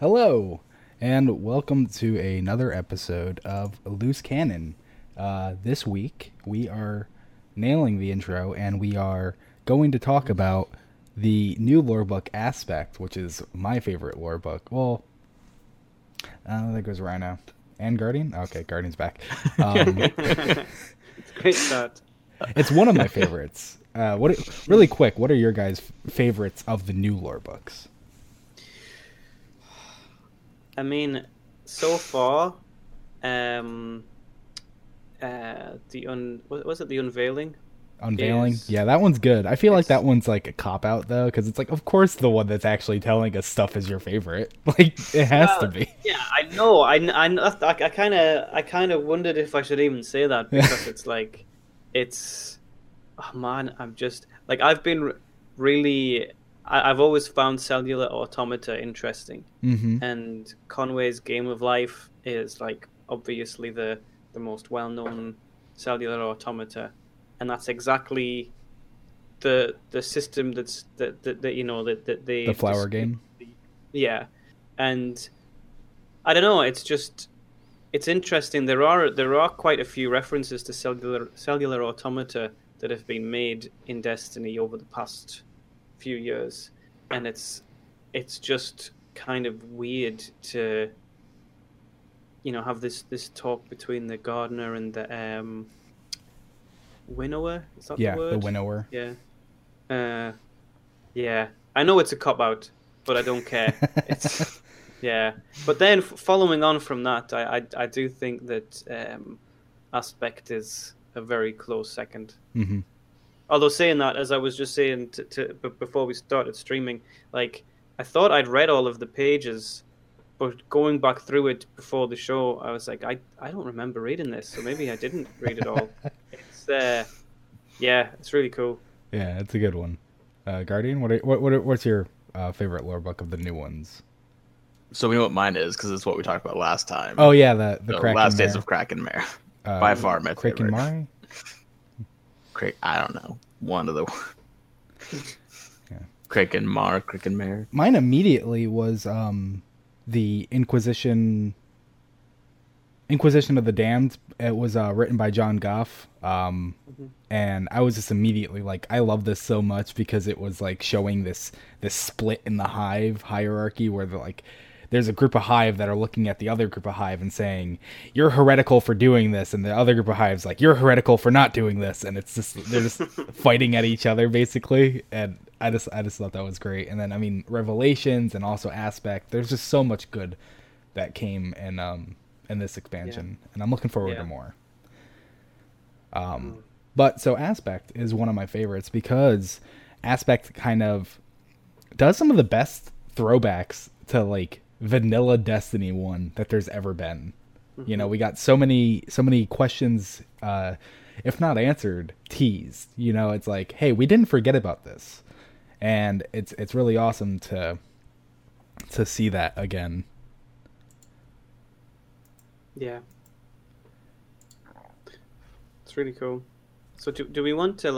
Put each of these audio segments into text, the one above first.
Hello, and welcome to another episode of Loose Cannon. This week, we are nailing the intro, and we are going to talk about the new lore book Aspect, which is my favorite lore book. Well, there goes Rhino. And Guardian? Okay, Guardian's back. It's a great start. It's one of my favorites. Really quick, what are your guys' favorites of the new lore books? I mean, so far, the Unveiling? Unveiling? Is... Yeah, that one's good. I feel like that one's like a cop-out, though, because it's like, of course the one that's actually telling us stuff is your favorite. Like, it has to be. Yeah, I know. I kind of wondered if I should even say that, because it's like... It's, oh man, I'm just, like, I've been really, I've always found Cellular Automata interesting. Mm-hmm. And Conway's Game of Life is, like, obviously the most well-known Cellular Automata. And that's exactly the system that's, that you know, that they... The flower game? Yeah. And, I don't know, it's just... It's interesting. There are quite a few references to cellular automata that have been made in Destiny over the past few years, and it's just kind of weird to, you know, have this talk between the gardener and the winnower. Is that the word? Yeah, the winnower. Yeah, yeah. I know it's a cop out, but I don't care. It's. Yeah, but then following on from that, I do think that Aspect is a very close second. Mm-hmm. Although saying that, as I was just saying before we started streaming, like I thought I'd read all of the pages, but going back through it before the show, I was like, I don't remember reading this, so maybe I didn't read it all. It's yeah, it's really cool. Yeah, it's a good one. Guardian, what's your favorite lore book of the new ones? So we know what mine is because it's what we talked about last time. Oh yeah, the Kraken Last Mare. Days of Kraken Mare. By far my favorite. Kraken Mare? I don't know. One of the yeah. Kraken Mare. Mine immediately was the Inquisition of the Damned. It was written by John Goff. Mm-hmm. And I was just immediately like, I love this so much because it was like showing this split in the Hive hierarchy where they're like, there's a group of Hive that are looking at the other group of Hive and saying, you're heretical for doing this. And the other group of Hive's like, you're heretical for not doing this. And it's just, they're just fighting at each other basically. And I just thought that was great. And then, I mean, Revelations and also Aspect, there's just so much good that came in this expansion. Yeah. And I'm looking forward to more. But so Aspect is one of my favorites because Aspect kind of does some of the best throwbacks to like vanilla Destiny 1 that there's ever been. You know, we got so many questions, if not answered, teased. You know, it's like, hey, we didn't forget about this, and it's really awesome to see that again. Yeah, it's really cool. So do we want to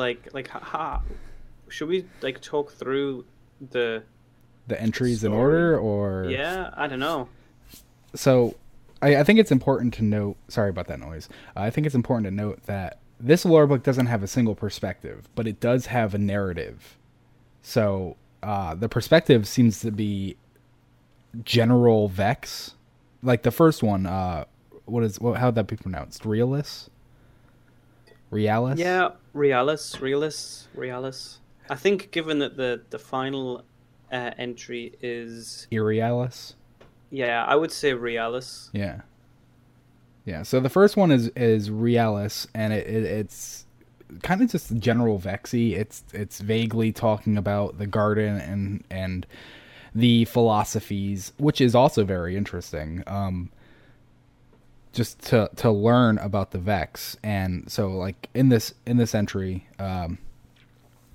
should we like talk through the entries story in order, or I don't know. So I think it's important to note. Sorry about that noise. I think it's important to note that this lore book doesn't have a single perspective, but it does have a narrative. So the perspective seems to be General Vex, like the first one. How'd that be pronounced? Realis? Yeah, Realis. I think given that the final entry is... Irrealis? Yeah, I would say Realis. Yeah. Yeah, so the first one is Realis, and it's kind of just General Vexy. It's vaguely talking about the garden and the philosophies, which is also very interesting. Just to learn about the Vex. And so like in this entry,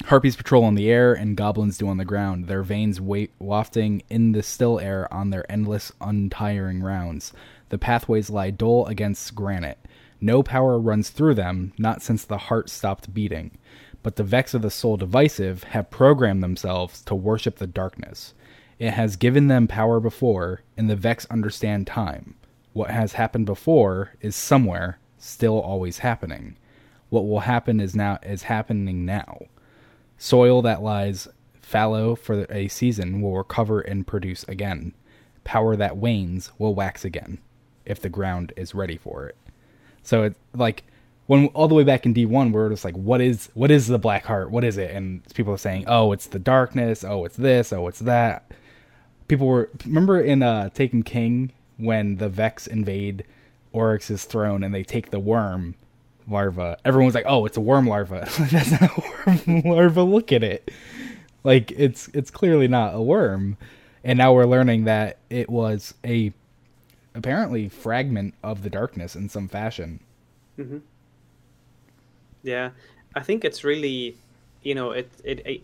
harpies patrol in the air and goblins do on the ground, their veins wafting in the still air on their endless untiring rounds. The pathways lie dull against granite. No power runs through them, not since the heart stopped beating. But the Vex of the Soul Divisive have programmed themselves to worship the darkness. It has given them power before, and the Vex understand time. What has happened before is somewhere, still always happening. What will happen is happening now. Soil that lies fallow for a season will recover and produce again. Power that wanes will wax again, if the ground is ready for it. So it's like, when all the way back in D1, we're just like, what is the Black Heart? What is it? And people are saying, oh, it's the darkness. Oh, it's this. Oh, it's that. People were, remember in Taken King, when the Vex invade Oryx's throne and they take the worm larva, everyone's like, oh, it's a worm larva. That's not a worm larva. Look at it. Like, it's clearly not a worm. And now we're learning that it was a apparently fragment of the darkness in some fashion. Mm-hmm. Yeah, I think it's really, you know, it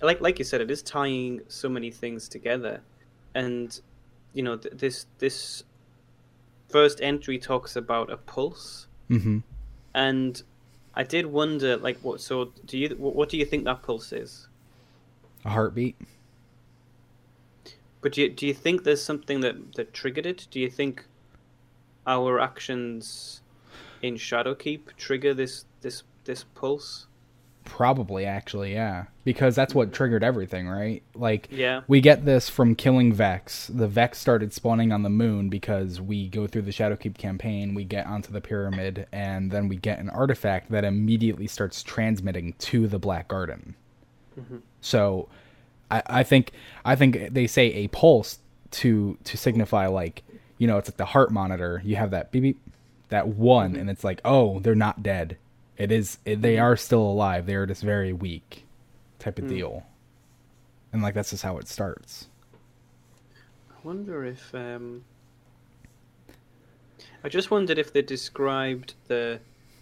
like you said, it is tying so many things together. And, you know, this first entry talks about a pulse. Mm-hmm. And I did wonder, like, what do you think that pulse is? A heartbeat. But do you think there's something that triggered it? Do you think our actions in Shadowkeep trigger this pulse? Probably, actually, yeah. Because that's what triggered everything, right? Like, yeah. We get this from killing Vex. The Vex started spawning on the moon because we go through the Shadowkeep campaign, we get onto the pyramid, and then we get an artifact that immediately starts transmitting to the Black Garden. Mm-hmm. So I think they say a pulse to signify, like, you know, it's like the heart monitor. You have that beep, beep, that one, mm-hmm. and it's like, oh, they're not dead. They are still alive. They are just very weak type of deal. And, like, that's just how it starts. I wonder if, I just wondered if they described the,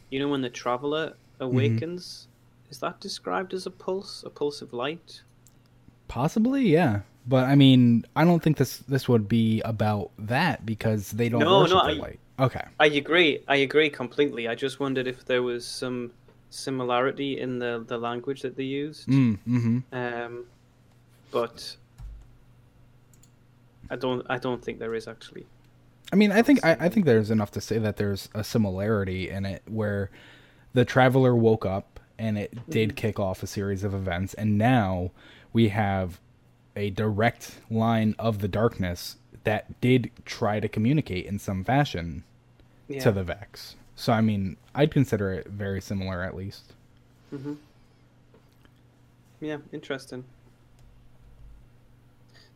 you know, when the Traveler awakens, mm-hmm. is that described as a pulse of light? Possibly, yeah. But, I mean, I don't think this would be about that because they don't worship the light. Okay. I agree completely. I just wondered if there was some similarity in the language that they used. Mm-hmm. But I don't think there is, actually. I mean, I think there's enough to say that there's a similarity in it where the Traveler woke up and it did kick off a series of events, and now we have a direct line of the darkness that did try to communicate in some fashion to the Vex. So, I mean, I'd consider it very similar, at least. Mm-hmm. Yeah, interesting.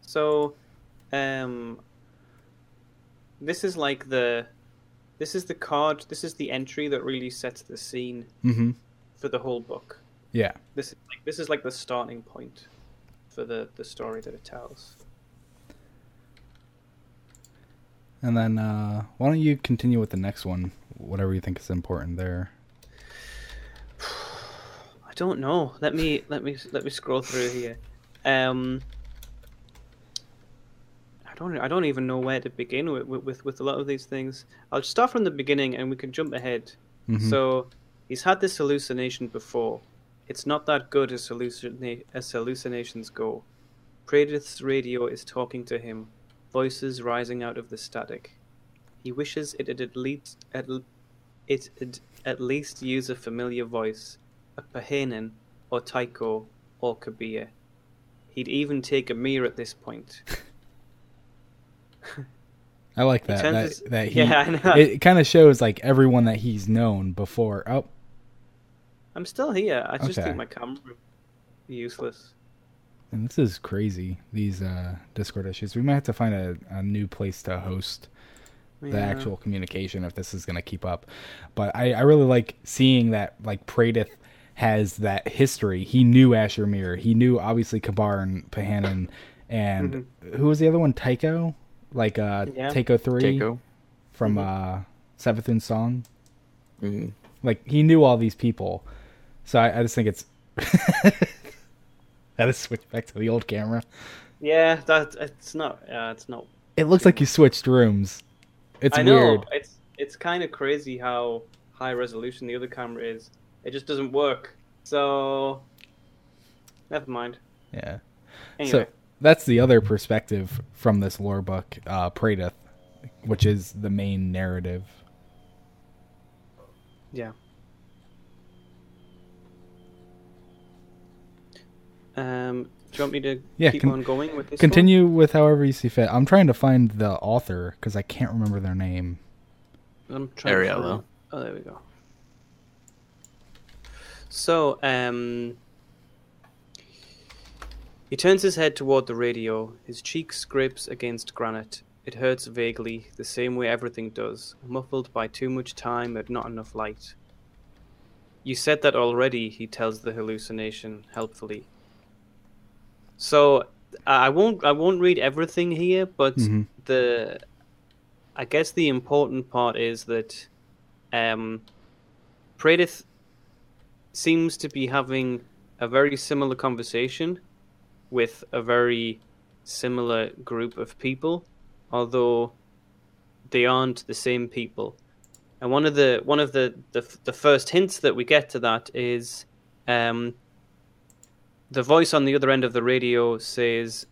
So, this is the entry that really sets the scene mm-hmm. for the whole book. Yeah. This is like the starting point for the story that it tells. And then, why don't you continue with the next one, whatever you think is important there. I don't know. Let me scroll through here. I don't even know where to begin with a lot of these things. I'll just start from the beginning and we can jump ahead. Mm-hmm. So he's had this hallucination before. It's not that good as hallucinations go. Praedyth's radio is talking to him. Voices rising out of the static. He wishes it had at least use a familiar voice, a Pahanin, or Tyko, or Kabr. He'd even take a mirror at this point. I like that. It kind of shows, like, everyone that he's known before. Oh, I'm still here. I just think my camera is useless. And this is crazy, these Discord issues. We might have to find a new place to host the actual communication if this is going to keep up. But I really like seeing that, like, Praedyth has that history. He knew Ashur Mir. He knew, obviously, Kabr and Pahanin. And mm-hmm. who was the other one? Tyko? Like, Tyko 3 from mm-hmm. Savathun's Song? Mm-hmm. Like, he knew all these people. So I just think it's... I had to switch back to the old camera. Yeah, it's not. It looks like you switched rooms. It's weird. I know. Weird. It's kind of crazy how high resolution the other camera is. It just doesn't work. So, never mind. Yeah. Anyway. So that's the other perspective from this lore book, Praedyth, which is the main narrative. Yeah. Do you want me to keep on going with this? Continue one? With however you see fit. I'm trying to find the author because I can't remember their name. I'm trying Ariello. Oh, there we go. So, he turns his head toward the radio. His cheek scrapes against granite. It hurts vaguely, the same way everything does, muffled by too much time and not enough light. You said that already, he tells the hallucination helpfully. So I won't read everything here, but I guess the important part is that Praedyth seems to be having a very similar conversation with a very similar group of people, although they aren't the same people. And one of the first hints that we get to that is the voice on the other end of the radio says,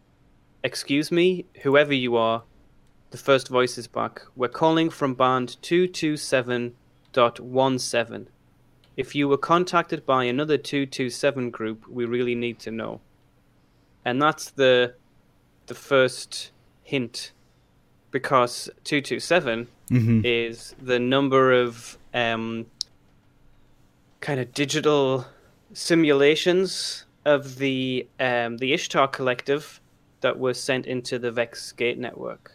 "Excuse me, whoever you are." The first voice is back. "We're calling from band 227.17. If you were contacted by another 227 group, we really need to know." And that's the first hint, because 227 is the number of kind of digital simulations of the Ishtar Collective that were sent into the Vex Gate network.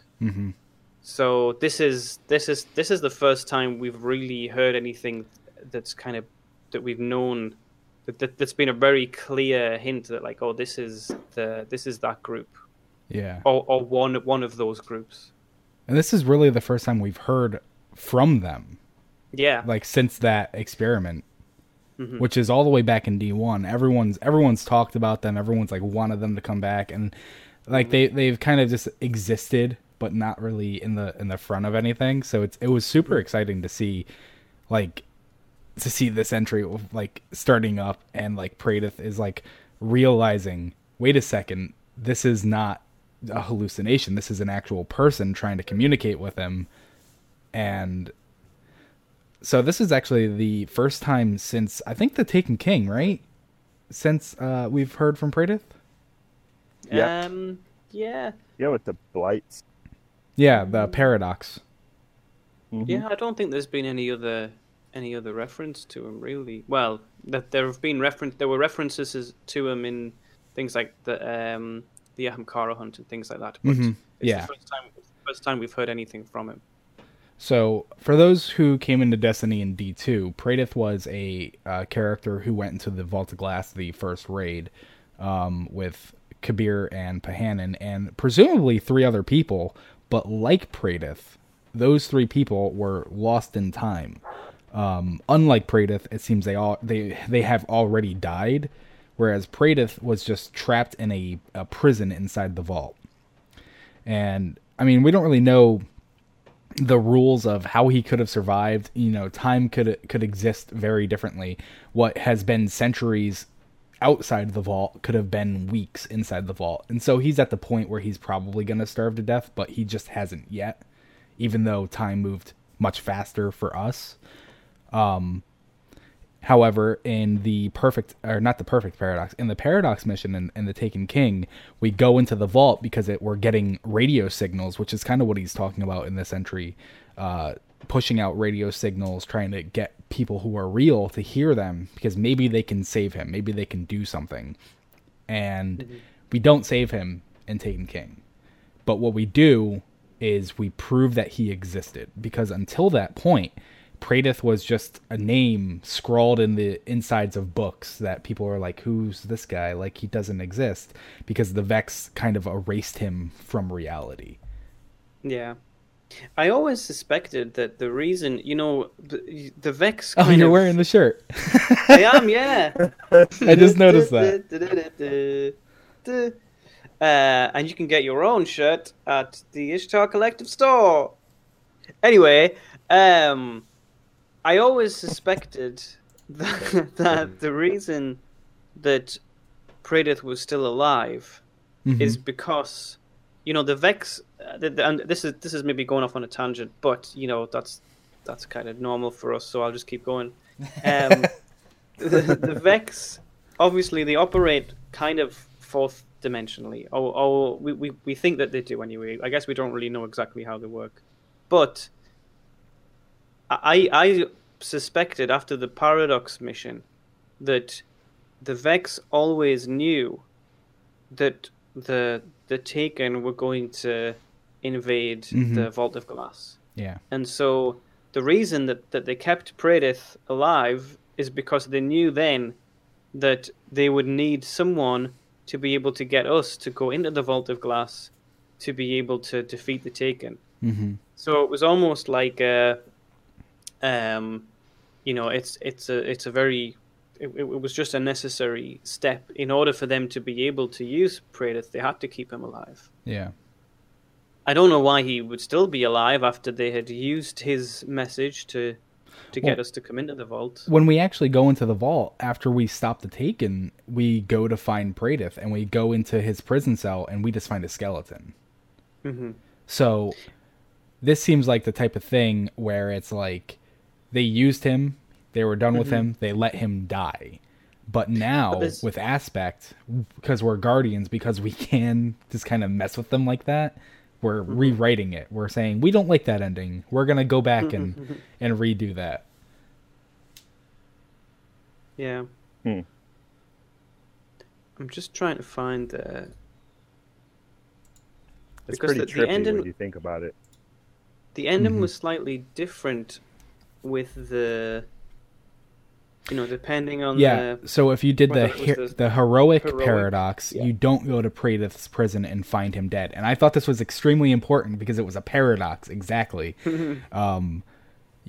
So this is the first time we've really heard anything that's kind of that we've known that's been a very clear hint that, like, oh, this is that group, or one of those groups. And this is really the first time we've heard from them, like, since that experiment. Which is all the way back in D1. Everyone's talked about them. Everyone's, like, wanted them to come back, and, like, they've kind of just existed, but not really in the front of anything. So it was super exciting to see, like, this entry, like, starting up, and, like, Praedyth is, like, realizing, wait a second, this is not a hallucination. This is an actual person trying to communicate with him, and. So this is actually the first time since, I think, the Taken King, right? Since we've heard from Praedyth? Yeah. Yeah, with the blights. Yeah, the paradox. Yeah, I don't think there's been any other reference to him, really. Well, that there were references to him in things like the Ahamkara hunt and things like that. But it's the first time we've heard anything from him. So, for those who came into Destiny in D2, Praedyth was a character who went into the Vault of Glass, the first raid, with Kabr and Pahanin, and presumably three other people, but like Praedyth, those three people were lost in time. Unlike Praedyth, it seems they have already died, whereas Praedyth was just trapped in a prison inside the vault. And, I mean, we don't really know the rules of how he could have survived. You know, time could exist very differently. What has been centuries outside the vault could have been weeks inside the vault. And so he's at the point where he's probably going to starve to death, but he just hasn't yet, even though time moved much faster for us. However, in the paradox mission in the Taken King, we go into the vault because we're getting radio signals, which is kind of what he's talking about in this entry, pushing out radio signals, trying to get people who are real to hear them, because maybe they can save him. Maybe they can do something. And we don't save him in Taken King. But what we do is we prove that he existed, because until that point, Praedyth was just a name scrawled in the insides of books that people are like, who's this guy? Like, he doesn't exist, because the Vex kind of erased him from reality. Yeah. I always suspected that the reason, you know, the Vex kind of... Oh, you're wearing the shirt. I am, yeah. I just noticed that. And you can get your own shirt at the Ishtar Collective store. Anyway, I always suspected that the reason that Praedyth was still alive is because, you know, the Vex, and this is maybe going off on a tangent, but, you know, that's kind of normal for us, so I'll just keep going. The Vex, obviously, they operate kind of fourth-dimensionally, or we think that they do anyway. I guess we don't really know exactly how they work. But I suspected after the Paradox mission that the Vex always knew that the Taken were going to invade the Vault of Glass. Yeah. And so the reason that they kept Praedyth alive is because they knew then that they would need someone to be able to get us to go into the Vault of Glass to be able to defeat the Taken. Mm-hmm. So it was almost like you know, it's a very... It was just a necessary step in order for them to be able to use Praedyth. They had to keep him alive. Yeah. I don't know why he would still be alive after they had used his message to get us to come into the vault. When we actually go into the vault, after we stop the Taken, we go to find Praedyth, and we go into his prison cell, and we just find a skeleton. Mm-hmm. So this seems like the type of thing where it's like they used him, they were done with him, they let him die. But now, with Aspect, because we're Guardians, because we can just kind of mess with them like that, we're rewriting it. We're saying, we don't like that ending. We're going to go back and redo that. Yeah. Hmm. I'm just trying to find the... It's because pretty trippy ending, when you think about it. The ending was slightly different with the... You know, depending on the... So if you did the heroic paradox, you don't go to Praedyth's prison and find him dead. And I thought this was extremely important because it was a paradox, exactly.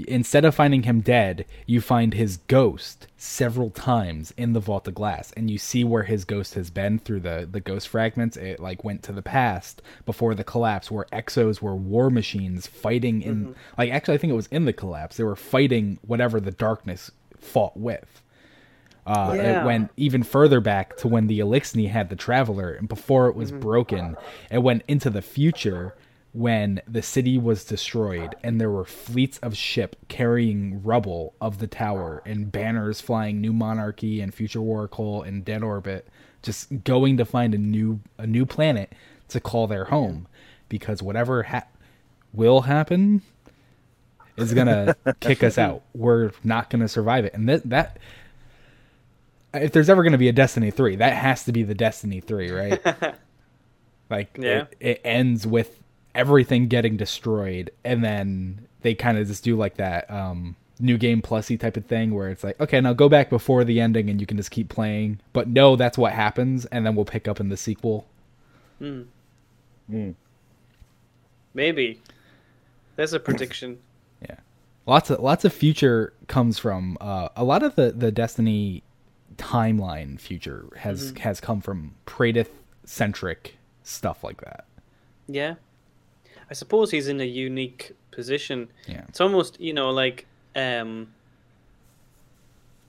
Instead of finding him dead, you find his ghost several times in the Vault of Glass. And you see where his ghost has been through the ghost fragments. It, like, went to the past before the collapse, where Exos were war machines fighting in... Like, actually, I think it was in the collapse. They were fighting whatever the darkness... fought with. It went even further back to when the Elixni had the Traveler, and before it was broken. It went into the future when the city was destroyed and there were fleets of ship carrying rubble of the tower and banners flying New Monarchy and Future Oracle and Dead Orbit, just going to find a new planet to call their home, because whatever will happen is going to kick us out. We're not going to survive it. And that if there's ever going to be a Destiny 3, that has to be the Destiny 3, right? It ends with everything getting destroyed, and then they kind of just do like that New Game Plus-y type of thing where it's like, okay, now go back before the ending and you can just keep playing. But no, that's what happens, and then we'll pick up in the sequel. Maybe. There's a prediction. Yeah, lots of future comes from a lot of the Destiny timeline. Future has come from Praedyth centric stuff like that. Yeah, I suppose he's in a unique position. Yeah, it's almost, you know, like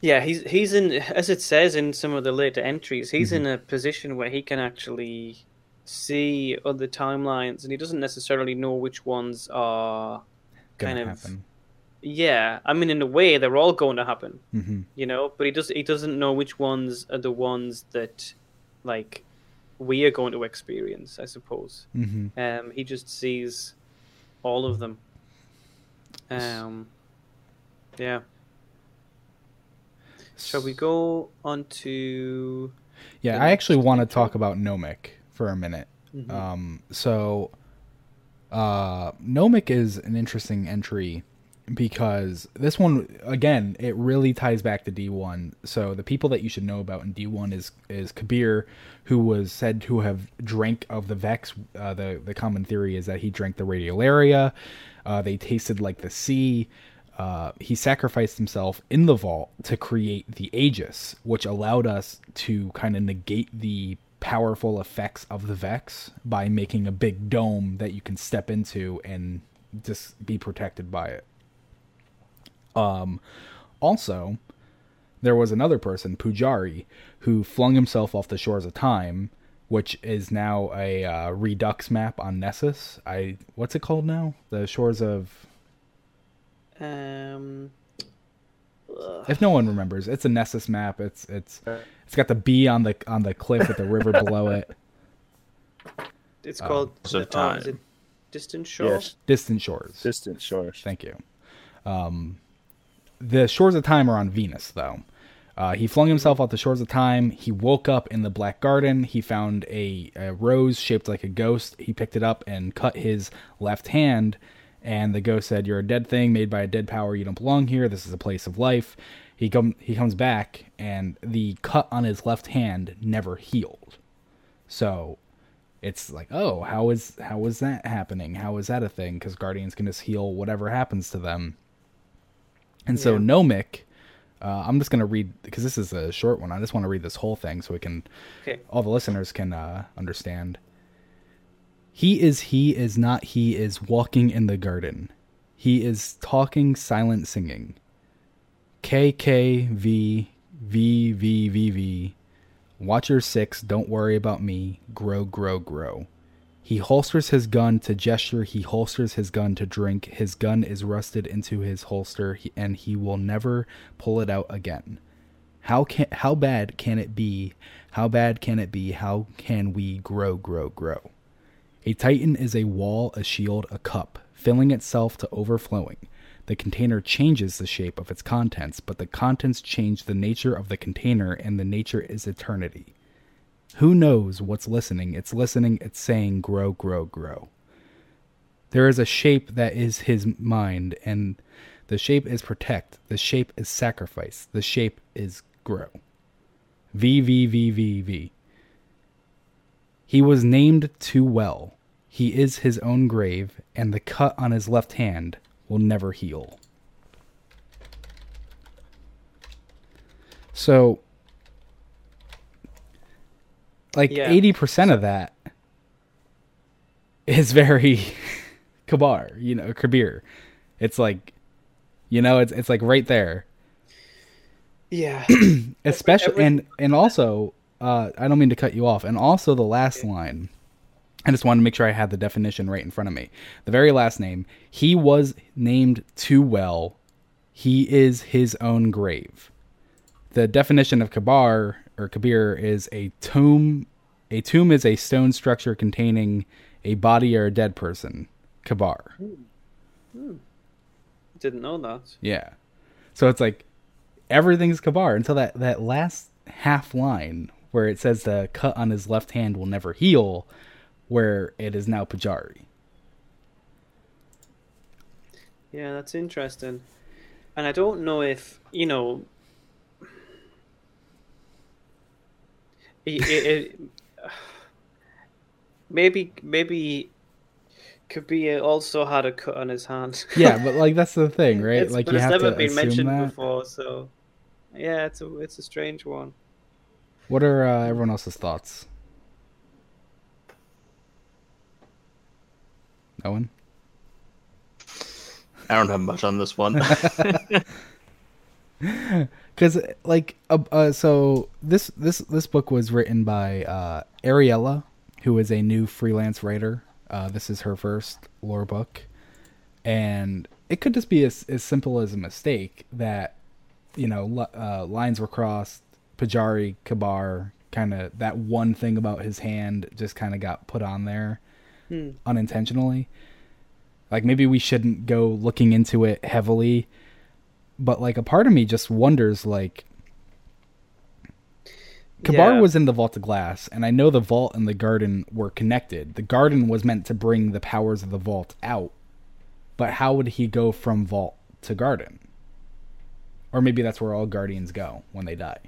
he's in, as it says in some of the later entries, he's in a position where he can actually see other timelines, and he doesn't necessarily know which ones are. Kind of happen. Yeah, I mean, in a way, they're all going to happen, you know. But he doesn't know which ones are the ones that, like, we are going to experience. I suppose. He just sees all of them. Yeah. Shall we go on to? Yeah, I actually want to talk about Nomic for a minute. Nomic is an interesting entry because this one, again, it really ties back to D1. So the people that you should know about in D1 is Kabr, who was said to have drank of the Vex. The common theory is that he drank the Radiolaria. They tasted like the sea. He sacrificed himself in the vault to create the Aegis, which allowed us to kind of negate the powerful effects of the Vex by making a big dome that you can step into and just be protected by it. Also, there was another person, Pujari, who flung himself off the shores of time which is now a Redux map on Nessus. What's it called now? The Shores of... If no one remembers, it's a Nessus map. It's got the B on the cliff with the river below it. It's called Time. Is it Distant Shores? Yes. Distant Shores. Distant Shores. Thank you. The Shores of Time are on Venus, though. He flung himself off the Shores of Time. He woke up in the Black Garden. He found a rose shaped like a ghost. He picked it up and cut his left hand. And the ghost said, "You're a dead thing made by a dead power. You don't belong here. This is a place of life." He comes back, and the cut on his left hand never healed. So it's like, oh, how is that happening? How is that a thing? Because Guardians can just heal whatever happens to them. And so Nomic, I'm just going to read, because this is a short one. I just want to read this whole thing so we can, all the listeners can understand. He is not he is walking in the garden. He is talking, silent, singing. KKVVVV. Watch your six, don't worry about me. Grow, grow, grow. He holsters his gun to gesture. He holsters his gun to drink. His gun is rusted into his holster, and he will never pull it out again. How bad can it be? How bad can it be? How can we grow, grow, grow? A titan is a wall, a shield, a cup, filling itself to overflowing. The container changes the shape of its contents, but the contents change the nature of the container, and the nature is eternity. Who knows what's listening? It's listening, it's saying, grow, grow, grow. There is a shape that is his mind, and the shape is protect, the shape is sacrifice, the shape is grow. V, V, V, V, V. He was named too well. He is his own grave, and the cut on his left hand will never heal. So, 80% of that is very Kabr, Kabir. It's like, it's like right there. Yeah. Especially, and also... I don't mean to cut you off. And also the last line, I just wanted to make sure I had the definition right in front of me. The very last name, he was named too well. He is his own grave. The definition of Kabr or Kabir is a tomb. A tomb is a stone structure containing a body or a dead person. Kabr. Didn't know that. Yeah. So it's like everything's Kabr until that last half line, where it says the cut on his left hand will never heal, where it is now Pujari. Yeah, that's interesting. And I don't know if, maybe Kabir also had a cut on his hand. Yeah, but that's the thing, right? But it's never been mentioned before, so yeah, it's a strange one. What are everyone else's thoughts? Owen? I don't have much on this one. Because, so this book was written by Ariella, who is a new freelance writer. This is her first lore book. And it could just be as simple as a mistake that, lines were crossed. Pujari, Kabr, kind of that one thing about his hand just kind of got put on there unintentionally. Maybe we shouldn't go looking into it heavily, but a part of me just wonders, Kabr was in the Vault of Glass, and I know the Vault and the Garden were connected. The Garden was meant to bring the powers of the Vault out, but how would he go from Vault to Garden? Or maybe that's where all Guardians go when they die.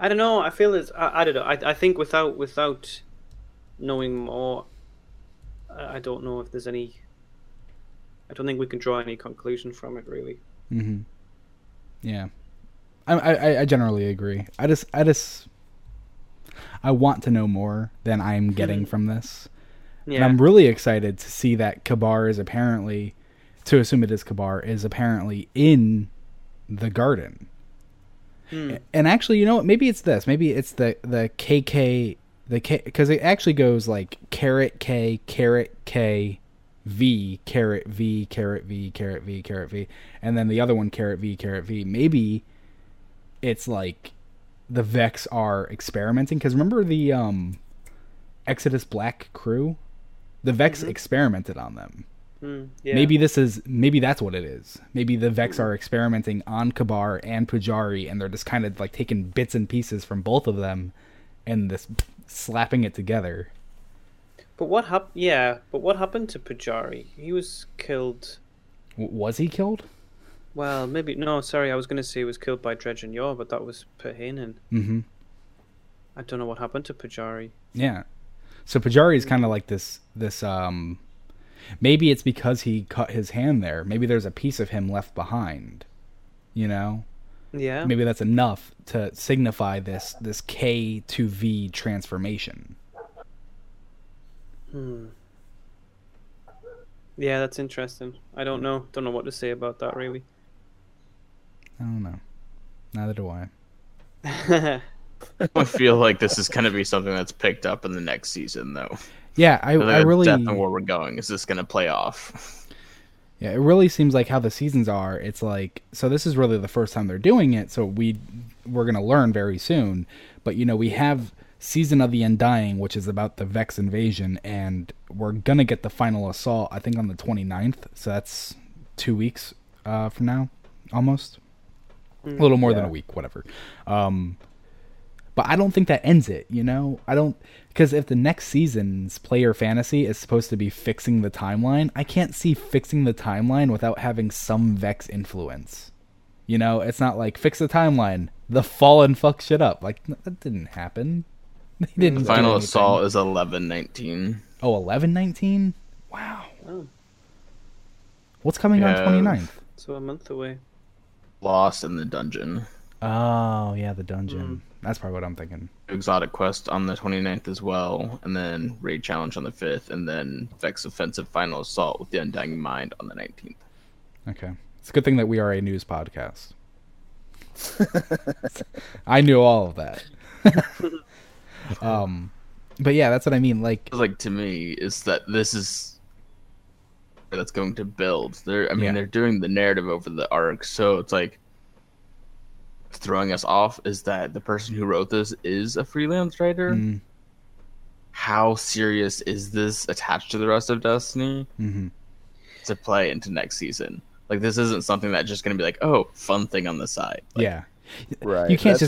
I don't know. I feel it's. I don't know. I think without knowing more, I don't know if there's any. I don't think we can draw any conclusion from it, really. Mm-hmm. Yeah, I generally agree. I want to know more than I'm getting from this, and I'm really excited to see that Kabr is apparently, to assume it is Kabr, is apparently in the Garden. And actually, you know what? Maybe it's this. Maybe it's the KK, the K, because it actually goes like caret K, V, caret V, caret V, caret V, caret V, and then the other one caret V, caret V. Maybe it's like the Vex are experimenting. Because remember the Exodus Black crew? The Vex experimented on them. Yeah. Maybe that's what it is. Maybe the Vex are experimenting on Kabr and Pujari, and they're just kind of like taking bits and pieces from both of them and this slapping it together. But what happened to Pujari? He was killed. Was he killed? Well, maybe no. Sorry, I was going to say he was killed by Dredge and Yor, but that was Pahanin. Mm-hmm. I don't know what happened to Pujari. Yeah, so Pujari is kind of like this. Maybe it's because he cut his hand there. Maybe there's a piece of him left behind, you know? Yeah. Maybe that's enough to signify this K to V transformation. Yeah, that's interesting. I don't know. Don't know what to say about that, really. I don't know. Neither do I. I feel like this is going to be something that's picked up in the next season, though. Yeah, I really don't know where we're going. Is this going to play off? Yeah, it really seems like how the seasons are. It's like, so this is really the first time they're doing it, so we're going to learn very soon. But, you know, we have Season of the Undying, which is about the Vex invasion, and we're going to get the final assault, I think, on the 29th. So that's 2 weeks from now, almost. A little more than a week, whatever. But I don't think that ends it, you know? Because if the next season's player fantasy is supposed to be fixing the timeline, I can't see fixing the timeline without having some Vex influence. You know, it's not like, fix the timeline, the Fallen fuck shit up. Like, no, that didn't happen. They didn't. The final assault is 11/19. Oh, 11/19? Wow. Oh. What's coming on 29th? So a month away. Lost in the dungeon. Oh, yeah, the dungeon. That's probably what I'm thinking. Exotic Quest on the 29th as well, and then Raid Challenge on the 5th, and then Vex Offensive Final Assault with the Undying Mind on the 19th. Okay. It's a good thing that we are a news podcast. I knew all of that. But yeah, that's what I mean. Like to me, is that this is that's going to build. They're doing the narrative over the arc, so it's like throwing us off is that the person who wrote this is a freelance writer. How serious is this attached to the rest of Destiny to play into next season? Like, this isn't something that's just going to be like, oh, fun thing on the side. Like, yeah, right. You can't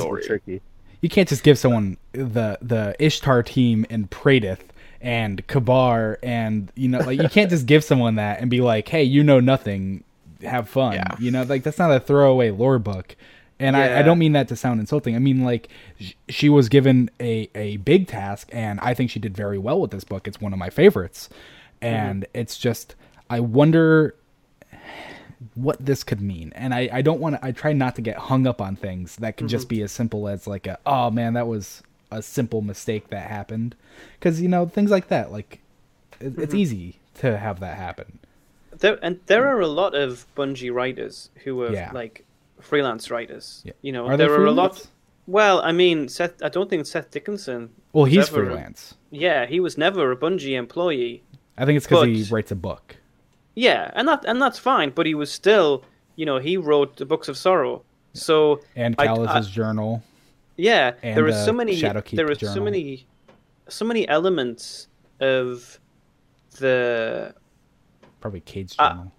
just give someone the Ishtar team and Praedyth and Kabr and, you know, like, you can't just give someone that and be like, hey, you know nothing, have fun. Yeah. You know, like, that's not a throwaway lore book. And yeah. I don't mean that to sound insulting. I mean, like, she was given a big task, and I think she did very well with this book. It's one of my favorites. And it's just, I wonder what this could mean. And I don't want to, I try not to get hung up on things that could just be as simple as like, oh man, that was a simple mistake that happened. Because, you know, things like that, like, it's easy to have that happen. There are a lot of Bungie writers who are like, freelance writers, you know, there are a lot. Well, I mean, I don't think Seth Dickinson. Well, he's freelance. He was never a Bungie employee. I think it's because he writes a book. Yeah, and that's fine. But he was still, you know, he wrote the Books of Sorrow. So and Callus's journal. Yeah, and there are so many. There are so many elements of the probably Cade's journal.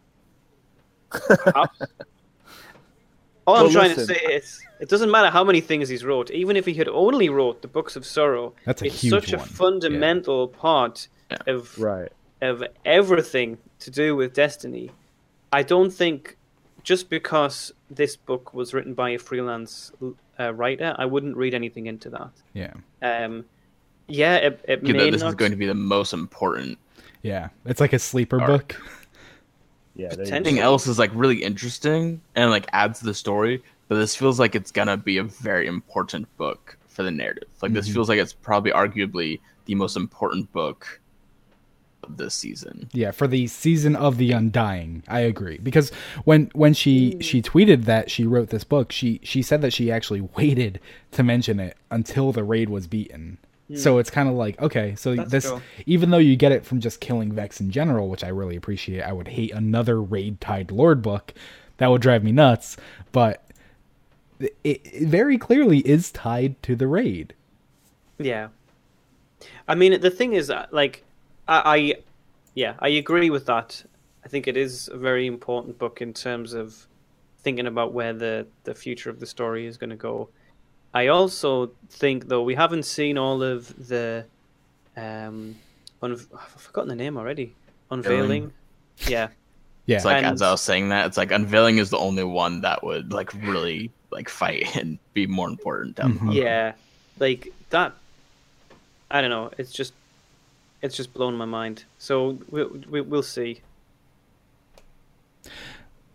All I'm trying to say is, it doesn't matter how many things he's wrote. Even if he had only wrote the Books of Sorrow, it's such a fundamental part of everything to do with Destiny. I don't think just because this book was written by a freelance writer, I wouldn't read anything into that. Yeah. This is going to be the most important. Yeah, it's like a sleeper book. Yeah, anything else is like really interesting and like adds to the story, but this feels like it's gonna be a very important book for the narrative. Like, this feels like it's probably arguably the most important book of this season. Yeah, for the season of the Undying. I agree. Because when she tweeted that she wrote this book, she said that she actually waited to mention it until the raid was beaten. So it's kind of like, okay, so that's this cool. Even though you get it from just killing Vex in general, which I really appreciate, I would hate another raid-tied lord book. That would drive me nuts. But it very clearly is tied to the raid. Yeah. I mean, the thing is, like, I agree with that. I think it is a very important book in terms of thinking about where the future of the story is going to go. I also think, though, we haven't seen all of the... I've forgotten the name already. Unveiling. Yeah. Yeah. It's like, as I was saying that, it's like Unveiling is the only one that would, like, really, like, fight and be more important down the road. Yeah. Like, that... I don't know. It's just blown my mind. So we'll see.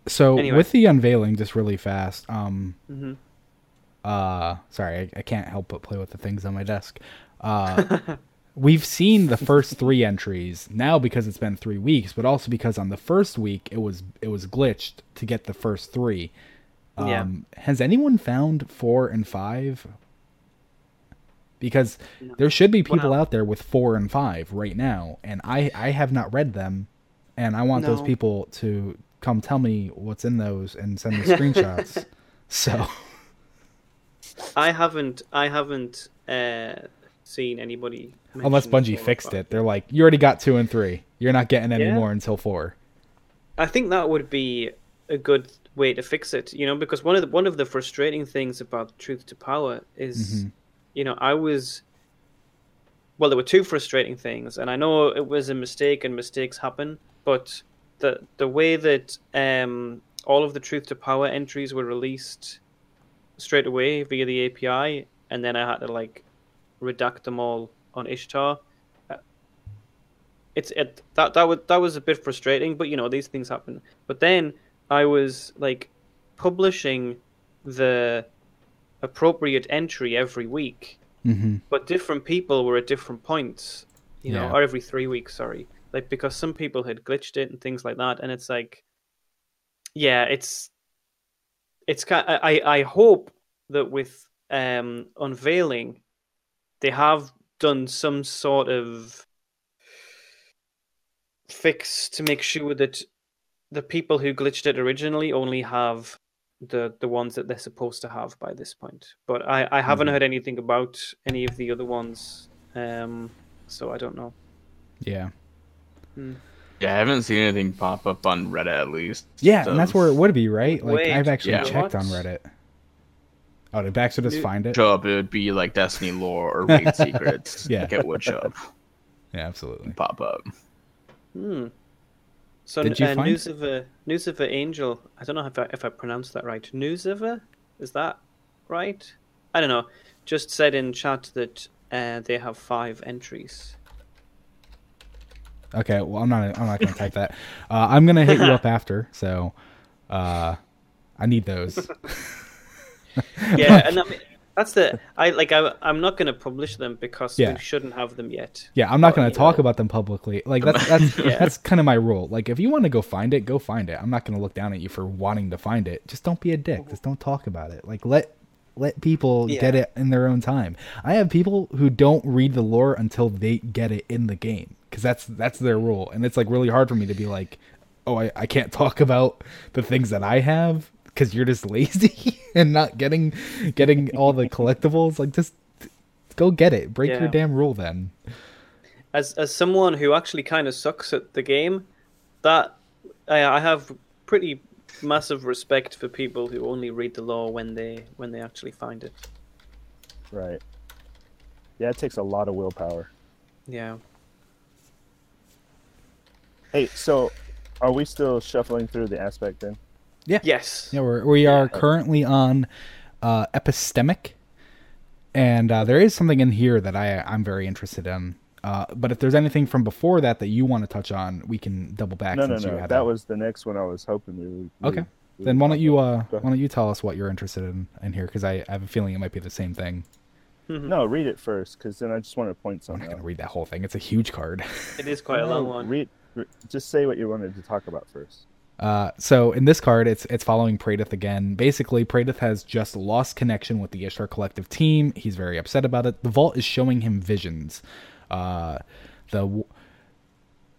So anyway. With the Unveiling, just really fast. Sorry, I can't help but play with the things on my desk. We've seen the first three entries now because it's been 3 weeks, but also because on the first week it was glitched to get the first three. Has anyone found 4 and 5? Because there should be people out there with 4 and 5 right now, and I have not read them, and I want those people to come tell me what's in those and send me screenshots. So I haven't seen anybody. Unless Bungie fixed it, they're like, you already got 2 and 3. You're not getting any more until 4. I think that would be a good way to fix it, you know, because one of the frustrating things about Truth to Power is. Mm-hmm. You know, there were two frustrating things, and I know it was a mistake and mistakes happen, but the way that all of the Truth to Power entries were released straight away via the API, and then I had to, like, redact them all on Ishtar. That was a bit frustrating, but, you know, these things happen. But then I was, like, publishing the appropriate entry every week, but different people were at different points, you know, or every 3 weeks, sorry, like, because some people had glitched it and things like that, and it's like, it's kind of, I hope that with Unveiling they have done some sort of fix to make sure that the people who glitched it originally only have the ones that they're supposed to have by this point. But I haven't heard anything about any of the other ones, so I don't know. Yeah. Yeah, I haven't seen anything pop up on Reddit, at least. Yeah, so. And that's where it would be, right? Like, wait, I've actually checked on Reddit. Oh, did Baxter just find it? Show up, it would be like Destiny lore or Raid Secrets. Yeah. Like, it would show up. Yeah, absolutely. Pop up. So Nuziva Angel, I don't know if I pronounced that right. Nuziva, is that right? I don't know. Just said in chat that they have 5 entries. Okay, well I'm not gonna type that. I'm gonna hit you up after, so I need those. Yeah, and I mean, that's the I'm not going to publish them because we shouldn't have them yet. Yeah, I'm not going to talk about them publicly. Like that's that's kind of my rule. Like, if you want to go find it, go find it. I'm not going to look down at you for wanting to find it. Just don't be a dick. Just don't talk about it. Like, let people get it in their own time. I have people who don't read the lore until they get it in the game, because that's their rule, and it's like really hard for me to be like, oh, I can't talk about the things that I have, because you're just lazy and not getting all the collectibles. Like, just go get it. Break your damn rule then. As someone who actually kind of sucks at the game, that I have pretty massive respect for people who only read the lore when they actually find it. Right. Yeah, it takes a lot of willpower. Yeah. Hey, so are we still shuffling through the aspect then? Yeah. Yes. Yeah, we are currently on epistemic, and there is something in here that I'm very interested in. But if there's anything from before that you want to touch on, we can double back. No. That was the next one I was hoping we okay. Then why don't you tell us what you're interested in here, because I have a feeling it might be the same thing. No, read it first, because then I just want to point something. I'm not going to read that whole thing. It's a huge card. It is quite a long one. Just say what you wanted to talk about first. So in this card, it's following Praedyth again. Basically, Praedyth has just lost connection with the Ishtar Collective team. He's very upset about it. The Vault is showing him visions.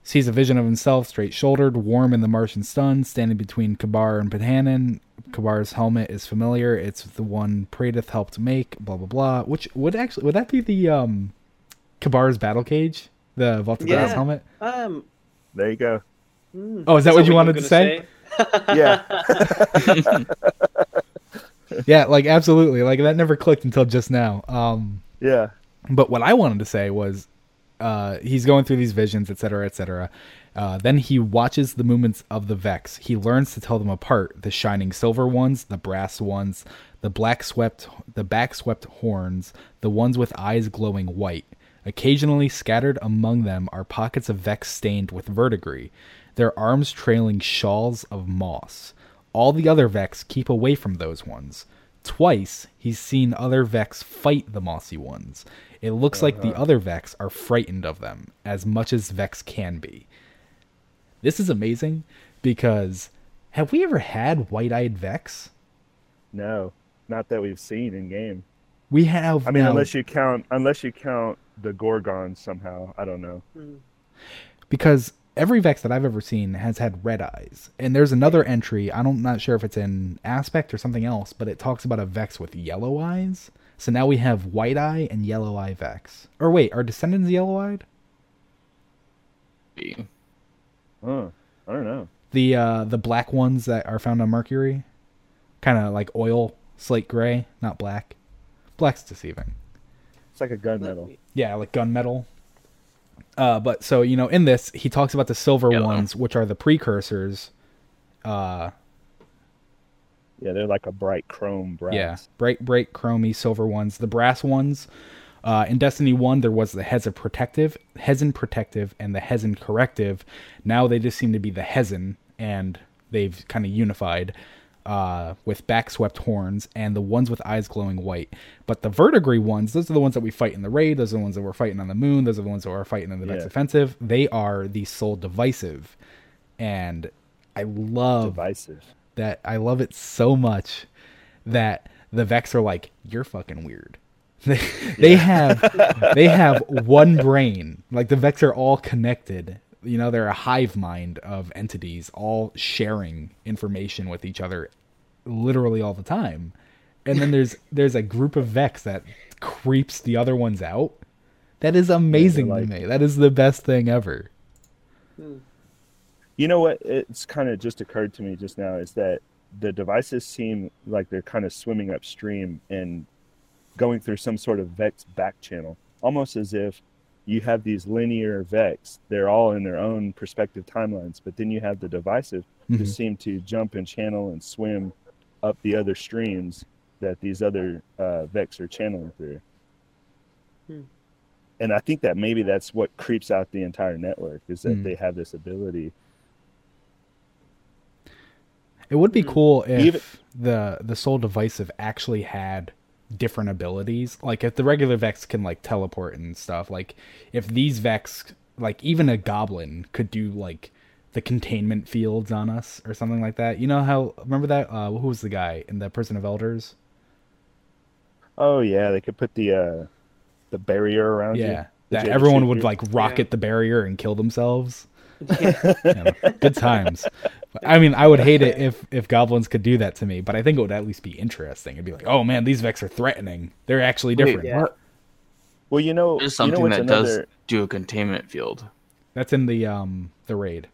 Sees a vision of himself, straight-shouldered, warm in the Martian sun, standing between Kabr and Pahanin. Kabar's helmet is familiar. It's the one Praedyth helped make, blah, blah, blah. Which would that be the Kabar's battle cage? The Vault of Glass helmet? There you go. Oh, is that what you wanted to say? Yeah. Yeah, like, absolutely. Like, that never clicked until just now. Yeah. But what I wanted to say was he's going through these visions, et cetera, et cetera. Then he watches the movements of the Vex. He learns to tell them apart, the shining silver ones, the brass ones, the back-swept horns, the ones with eyes glowing white. Occasionally scattered among them are pockets of Vex stained with verdigris, their arms trailing shawls of moss. All the other Vex keep away from those ones. Twice, he's seen other Vex fight the mossy ones. It looks like the other Vex are frightened of them, as much as Vex can be. This is amazing, because have we ever had white-eyed Vex? No, not that we've seen in-game. We have. I mean, unless you count the Gorgons somehow. I don't know. Because every Vex that I've ever seen has had red eyes. And there's another entry, not sure if it's in Aspect or something else, but it talks about a Vex with yellow eyes. So now we have white eye and yellow eye Vex. Or wait, are Descendants yellow-eyed? Oh, I don't know. The black ones that are found on Mercury? Kind of like oil, slate gray, not black. Black's deceiving. It's like a gunmetal. Yeah, like gunmetal. But so, you know, in this, he talks about the silver ones, which are the precursors. Yeah, they're like a bright chrome brass. Yeah, bright chromey silver ones. The brass ones. In Destiny 1, there was the Hezin Protective, and the Hezin Corrective. Now they just seem to be the Hezin, and they've kind of unified with back-swept horns, and the ones with eyes glowing white. But the verdigris ones, those are the ones that we fight in the raid. Those are the ones that we're fighting on the moon. Those are the ones that we're fighting in the Vex offensive. They are the Soul Divisive. And I love that. I love it so much that the Vex are like, you're fucking weird. They have one brain. Like, the Vex are all connected. You know, they're a hive mind of entities all sharing information with each other literally all the time. And then there's a group of Vex that creeps the other ones out. That is amazing to me. That is the best thing ever. You know what? It's kind of just occurred to me just now is that the devices seem like they're kind of swimming upstream and going through some sort of Vex back channel. Almost as if you have these linear Vex. They're all in their own perspective timelines, but then you have the divisive who seem to jump and channel and swim up the other streams that these other Vex are channeling through. And I think that maybe that's what creeps out the entire network, is that they have this ability. It would be cool if the Soul Divisive actually had different abilities. Like, if the regular Vex can like teleport and stuff, like if these Vex, like even a goblin could do like the containment fields on us or something like that. You know how, remember that who was the guy in the Prison of Elders? Oh yeah, they could put the barrier around you. Yeah, that everyone would like rocket the barrier and kill themselves. Yeah. Good times. I mean, I would hate it if goblins could do that to me, but I think it would at least be interesting. It'd be like, oh man, these Vex are threatening. They're actually different. Well, you know, there's something does do a containment field. That's in the raid.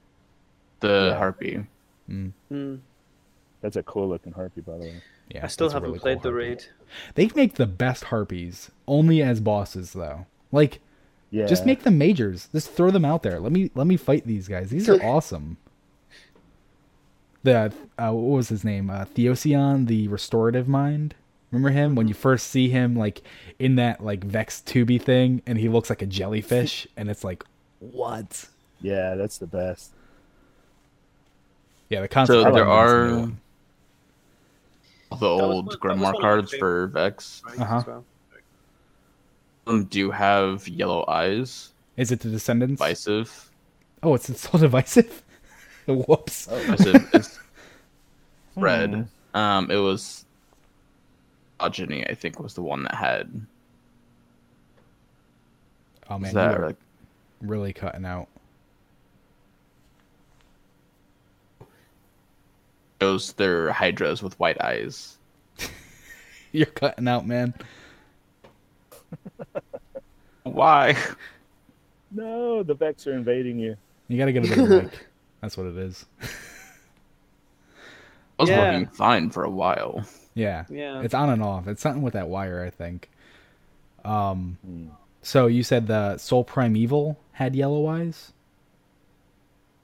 The harpy. That's a cool looking harpy, by the way. Yeah, I still haven't really played the raid. They make the best harpies, only as bosses though. Like, just make them majors. Just throw them out there. Let me fight these guys. These are awesome. The what was his name? Theosyon, the restorative mind. Remember him? When you first see him, like in that like Vex tubey thing, and he looks like a jellyfish, and it's like, what? Yeah, that's the best. Yeah, the concept. So there are the old grimoire cards for Vex. them do have yellow eyes. Is it the Descendants? Divisive. Oh, it's Soul Divisive? Whoops. Oh, Divisive is red. It was Ogeny, I think, was the one that had... Oh, man, that like... really cutting out. Those, they're Hydras with white eyes. You're cutting out, man. Why? No, the Vex are invading you. You gotta get a bigger mic. That's what it is. I was working fine for a while. Yeah. It's on and off. It's something with that wire, I think. So you said the Soul Primeval had yellow eyes?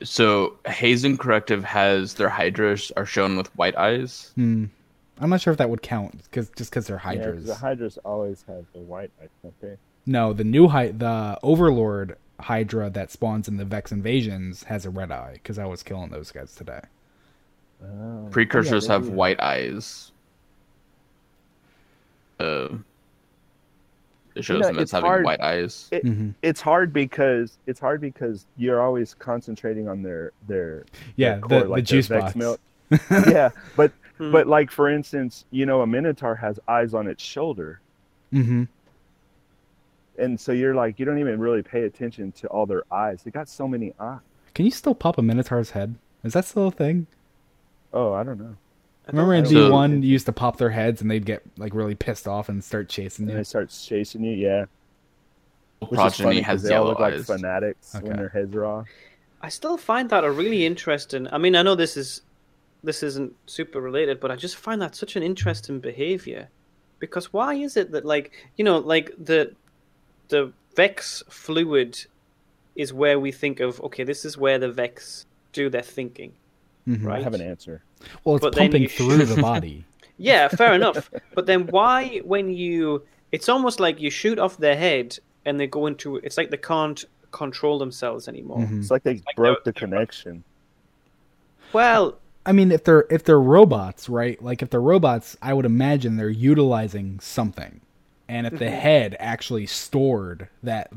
So Hazen Corrective has their Hydras are shown with white eyes. I'm not sure if that would count because they're Hydras. Yeah, the Hydras always have the white eyes, okay? No, the new the Overlord Hydra that spawns in the Vex invasions has a red eye because I was killing those guys today. Oh. Precursors have white eyes. It shows them as having white eyes. It's hard because you're always concentrating on their core, the juice box. Yeah, but like for instance, a Minotaur has eyes on its shoulder. Mm-hmm. And so you're like, you don't even really pay attention to all their eyes. They got so many eyes. Can you still pop a Minotaur's head? Is that still a thing? Oh, I don't know. Remember in D1, you used to pop their heads and they'd get like really pissed off and start chasing you. And they start chasing you, yeah. Progeny has they all look like fanatics when their heads are off. I still find that a really interesting. I mean, I know this isn't super related, but I just find that such an interesting behavior. Because why is it that the Vex fluid is where we think of, okay, this is where the Vex do their thinking. Mm-hmm. Right? I have an answer. Well, it's pumping through the body. Yeah, fair enough. But then why, when you... It's almost like you shoot off their head and they go into... It's like they can't control themselves anymore. Mm-hmm. It's like they broke the connection. Well... I mean, if they're robots, right? Like, if they're robots, I would imagine they're utilizing something. And if the head actually stored that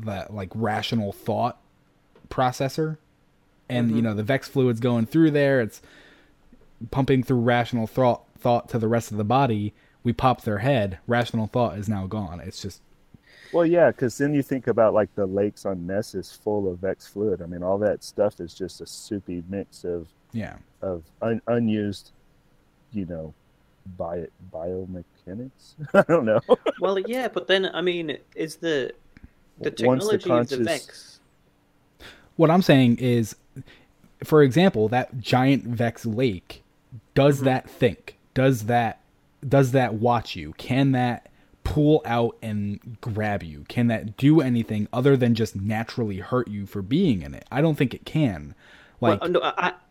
rational thought processor... And, the Vex fluid's going through there. It's pumping through rational thought to the rest of the body. We pop their head. Rational thought is now gone. It's just... Well, yeah, because then you think about, the lakes on Nessus full of Vex fluid. I mean, all that stuff is just a soupy mix of unused, biomechanics. I don't know. Well, yeah, but then, I mean, is the technology of the Vex... What I'm saying is... For example, that giant Vex lake, does that think? Does that watch you? Can that pull out and grab you? Can that do anything other than just naturally hurt you for being in it? I don't think it can. No,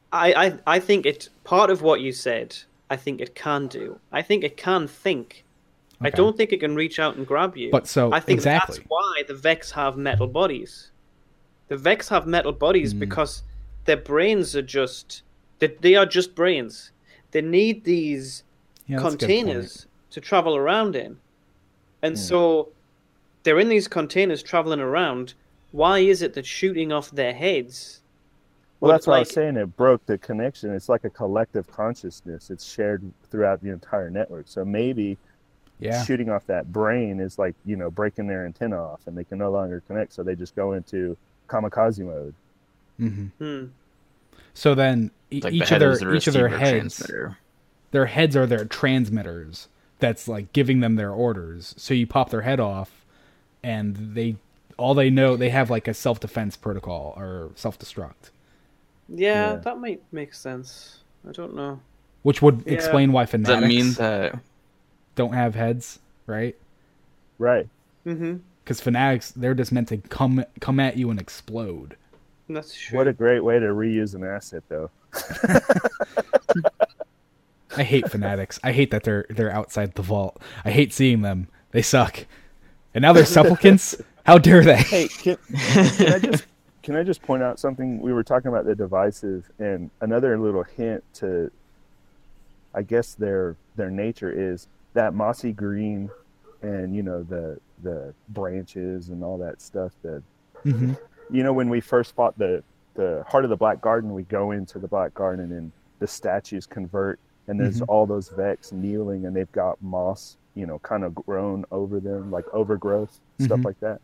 I think it's part of what you said. I think it can do. I think it can think. Okay. I don't think it can reach out and grab you. But so I think that's why the Vex have metal bodies. The Vex have metal bodies because their brains are just... They are just brains. They need these containers to travel around in. And so they're in these containers traveling around. Why is it that shooting off their heads... Well, that's what I was saying. It broke the connection. It's like a collective consciousness. It's shared throughout the entire network. So maybe shooting off that brain is breaking their antenna off and they can no longer connect. So they just go into... kamikaze mode. Mm-hmm. So then their heads are their transmitters that's giving them their orders. So you pop their head off and they have a self-defense protocol or self-destruct. Yeah, that might make sense. I don't know. Which would explain why fanatics don't have heads, right? Right. Mm-hmm. Because fanatics, they're just meant to come at you and explode. That's true. What a great way to reuse an asset, though. I hate fanatics. I hate that they're outside the vault. I hate seeing them. They suck. And now they're supplicants? How dare they? Hey, can I just point out something? We were talking about the divisive, and another little hint to, I guess, their nature is that mossy green and, the branches and all that stuff that, mm-hmm. you know, when we first fought the heart of the Black Garden, we go into the Black Garden and the statues convert and there's mm-hmm. all those Vex kneeling and they've got moss, you know, kind of grown over them, like overgrowth, mm-hmm. stuff like that.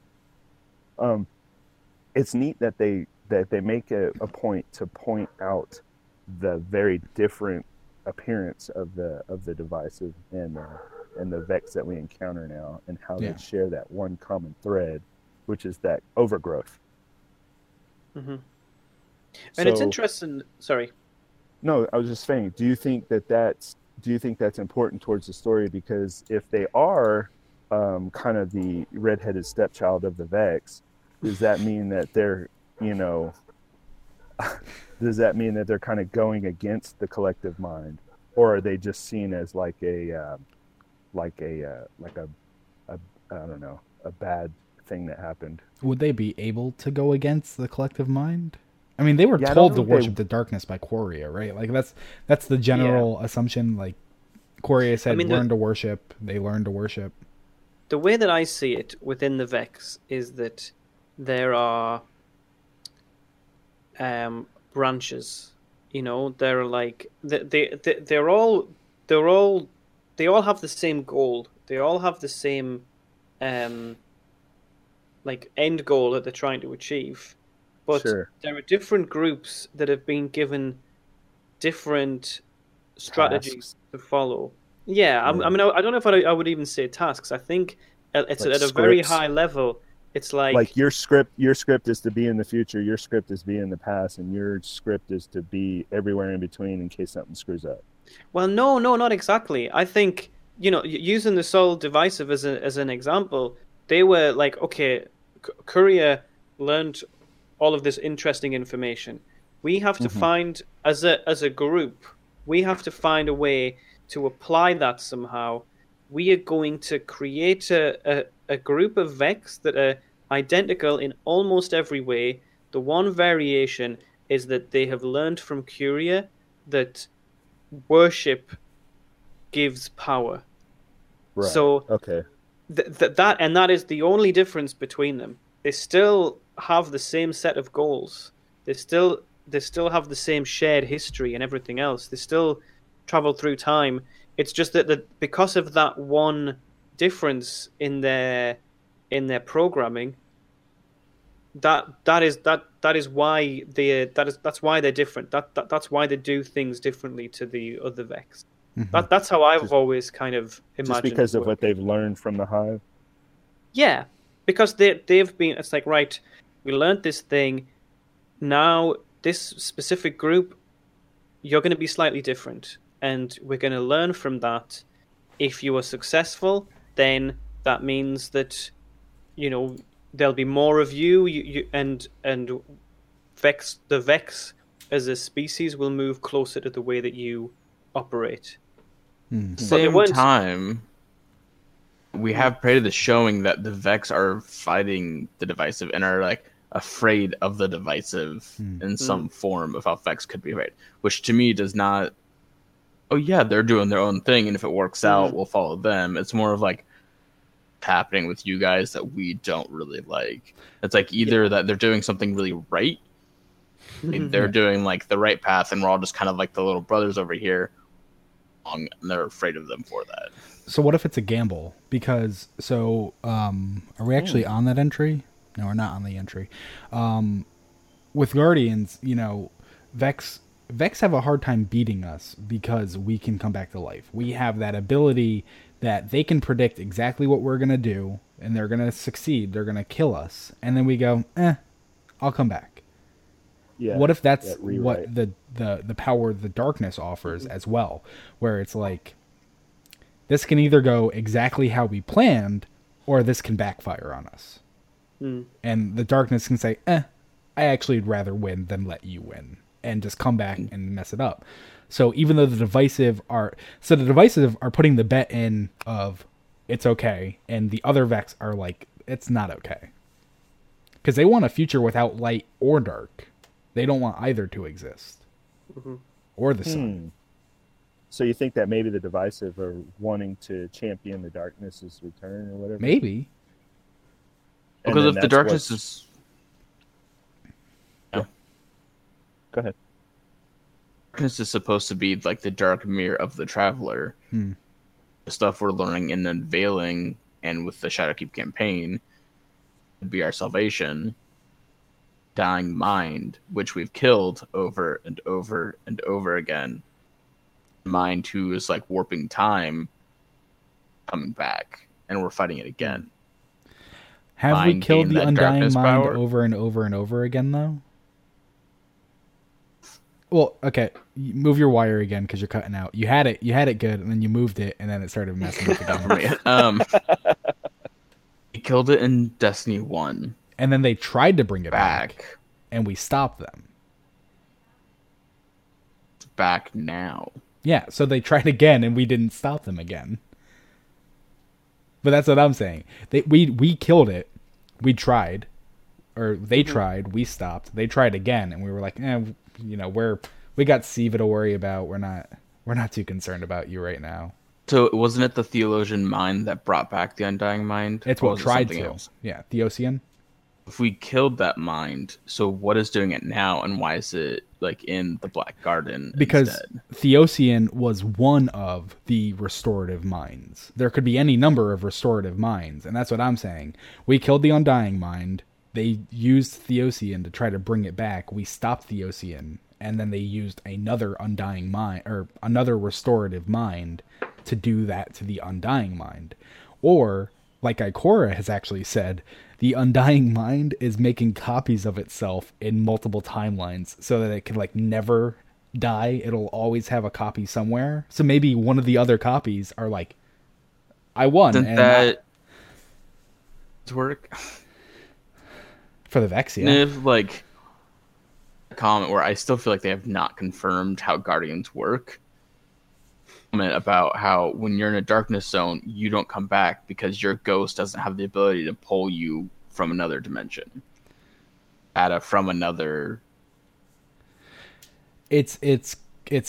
It's neat that they make a point to point out the very different appearance of the Divisive and the Vex that we encounter now, and how yeah. they share that one common thread, which is that overgrowth. Mm-hmm. And so, it's interesting. Sorry. No, I was just saying. Do you think that's important towards the story? Because if they are kind of the redheaded stepchild of the Vex, does that mean that they're, you know, does that mean that they're kind of going against the collective mind, or are they just seen as like a I don't know, a bad thing that happened? Would they be able to go against the collective mind? I mean, they were told to worship the darkness by Quaria, right? Like that's the general yeah. assumption. Like Quaria said, learn to worship. They learn to worship. The way that I see it within the Vex is that there are branches. You know, they're like they all have the same goal. They all have the same like end goal that they're trying to achieve. But sure. there are different groups that have been given different strategies tasks to follow. Yeah, yeah. I mean, I don't know if I would even say tasks. I think it's like at a very high level. It's like your script is to be in the future, your script is to be in the past, and your script is to be everywhere in between in case something screws up. Well, no, not exactly. I think, you know, using the Soul Divisive as an example, they were like, okay, Courier learned all of this interesting information. We have to mm-hmm. find, as a group, we have to find a way to apply that somehow. We are going to create a group of Vex that are identical in almost every way. The one variation is that they have learned from Curia that worship gives power. Right. So okay. That is the only difference between them. They still have the same set of goals. They still have the same shared history and everything else. They still travel through time. It's just that because of that one difference in their programming, that's why they're different. That's why they do things differently to the other Vex. Mm-hmm. That's how I've always kind of imagined. Just because of what they've learned from the Hive. Yeah, because they've been. It's like, right, we learned this thing. Now this specific group, you're going to be slightly different, and we're going to learn from that. If you are successful, then that means that, you know, there'll be more of you and Vex. The Vex as a species will move closer to the way that you operate. Mm-hmm. Same time, we have Praedyth the showing that the Vex are fighting the Divisive and are like afraid of the Divisive in some form of how Vex could be, right? Which to me does not. Oh yeah, they're doing their own thing, and if it works out, we'll follow them. It's more of like happening with you guys that we don't really like. It's like either that they're doing something really right, and they're doing like the right path, and we're all just kind of like the little brothers over here, and they're afraid of them for that. So what if it's a gamble? Because are we actually on that entry? No, we're not on the entry. With Guardians, you know, Vex have a hard time beating us because we can come back to life. We have that ability that they can predict exactly what we're going to do, and they're going to succeed. They're going to kill us. And then we go, I'll come back. Yeah, what if that's what the power of the darkness offers as well, where it's like, this can either go exactly how we planned, or this can backfire on us. Mm. And the darkness can say, I actually would rather win than let you win, and just come back and mess it up. So even though the divisive are putting the bet in of it's okay, and the other Vex are like, it's not okay. Because they want a future without light or dark. They don't want either to exist. Mm-hmm. Or the sun. So you think that maybe the divisive are wanting to champion the darkness's return or whatever? Maybe. Because if the darkness is... Yeah. Go ahead. Darkness is supposed to be like the dark mirror of the Traveler. Hmm. The stuff we're learning and unveiling, and with the Shadowkeep campaign, would be our salvation. Dying mind, which we've killed over and over and over again. Mind who is like warping time, coming back, and we're fighting it again. Have mind we killed the undying mind power? Over and over and over again, though? Well, okay. Move your wire again because you're cutting out. You had it good, and then you moved it, and then it started messing up again for me. We killed it in Destiny 1. And then they tried to bring it back, and we stopped them. It's back now. Yeah, so they tried again, and we didn't stop them again. But that's what I'm saying. We killed it. We tried. Or they tried. We stopped. They tried again, and we were like, we got Siva to worry about. We're not too concerned about you right now. So wasn't it the Theosyon mind that brought back the Undying Mind? It's what tried to. Else? Yeah, Theosyon. If we killed that mind, so what is doing it now, and why is it like in the Black Garden? Because instead? Theosyon was one of the restorative minds. There could be any number of restorative minds, and that's what I'm saying. We killed the Undying Mind. They used Theosyon to try to bring it back. We stopped Theosyon, and then they used another Undying Mind or another restorative mind to do that to the Undying Mind, or. Like Ikora has actually said, the Undying Mind is making copies of itself in multiple timelines so that it can like never die. It'll always have a copy somewhere. So maybe one of the other copies are like, I won. Doesn't that work? For the Vex, yeah. And if like a comment where I still feel like they have not confirmed how Guardians work. About how when you're in a darkness zone, you don't come back because your ghost doesn't have the ability to pull you from another dimension. It's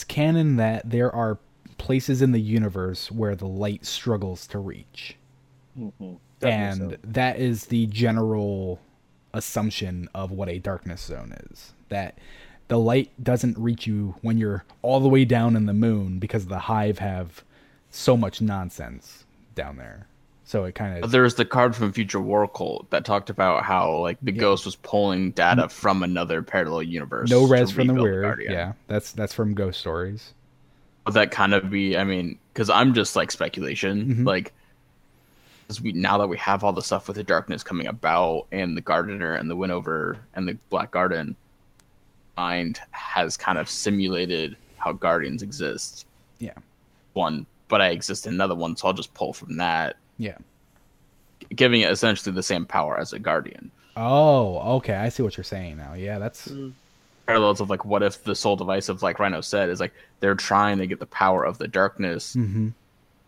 canon that there are places in the universe where the light struggles to reach. Mm-hmm. And that is the general assumption of what a darkness zone is. That the light doesn't reach you when you're all the way down in the moon because the Hive have so much nonsense down there. So it kind of... There's the card from Future War Cult that talked about how like the ghost was pulling data from another parallel universe. No res from the weird. Yeah, that's from Ghost Stories. Would that kind of be... I mean, because I'm just like speculation. Mm-hmm. Like, now that we have all the stuff with the darkness coming about and the Gardener and the Winnower and the Black Garden... Mind has kind of simulated how Guardians exist. Yeah. One, but I exist in another one, so I'll just pull from that. Yeah. Giving it essentially the same power as a Guardian. Oh, okay. I see what you're saying now. Yeah, that's... Parallels of, like, what if the Soul Divisive, like Rhino said, is, like, they're trying to get the power of the darkness. Mm-hmm.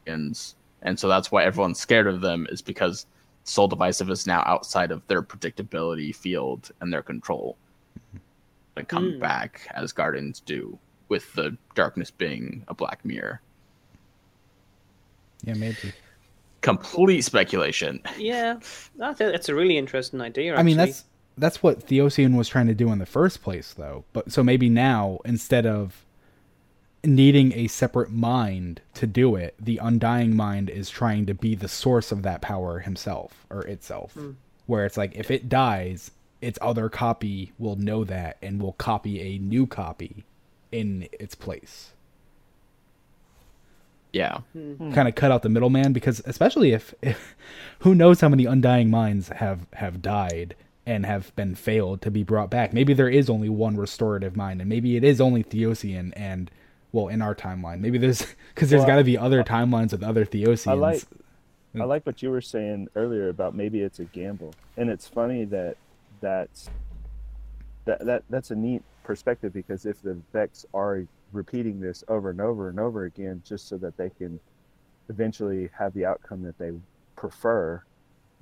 And so that's why everyone's scared of them, is because Soul Divisive is now outside of their predictability field and their control. Mm-hmm. And come back as Guardians do, with the darkness being a black mirror. Yeah, maybe. Complete speculation. Yeah, I think that's a really interesting idea. Actually. I mean, that's what Theosyon was trying to do in the first place, though. But so maybe now, instead of needing a separate mind to do it, the Undying Mind is trying to be the source of that power himself or itself, where it's like if it dies. Its other copy will know that and will copy a new copy in its place. Yeah. Mm-hmm. Kind of cut out the middleman, because especially if who knows how many Undying Minds have died and have been failed to be brought back. Maybe there is only one restorative mind, and maybe it is only Theosyon and, well, in our timeline. Maybe there's got to be other timelines with other Theosyons. I like what you were saying earlier about maybe it's a gamble. And it's funny that's a neat perspective, because if the Vex are repeating this over and over and over again just so that they can eventually have the outcome that they prefer,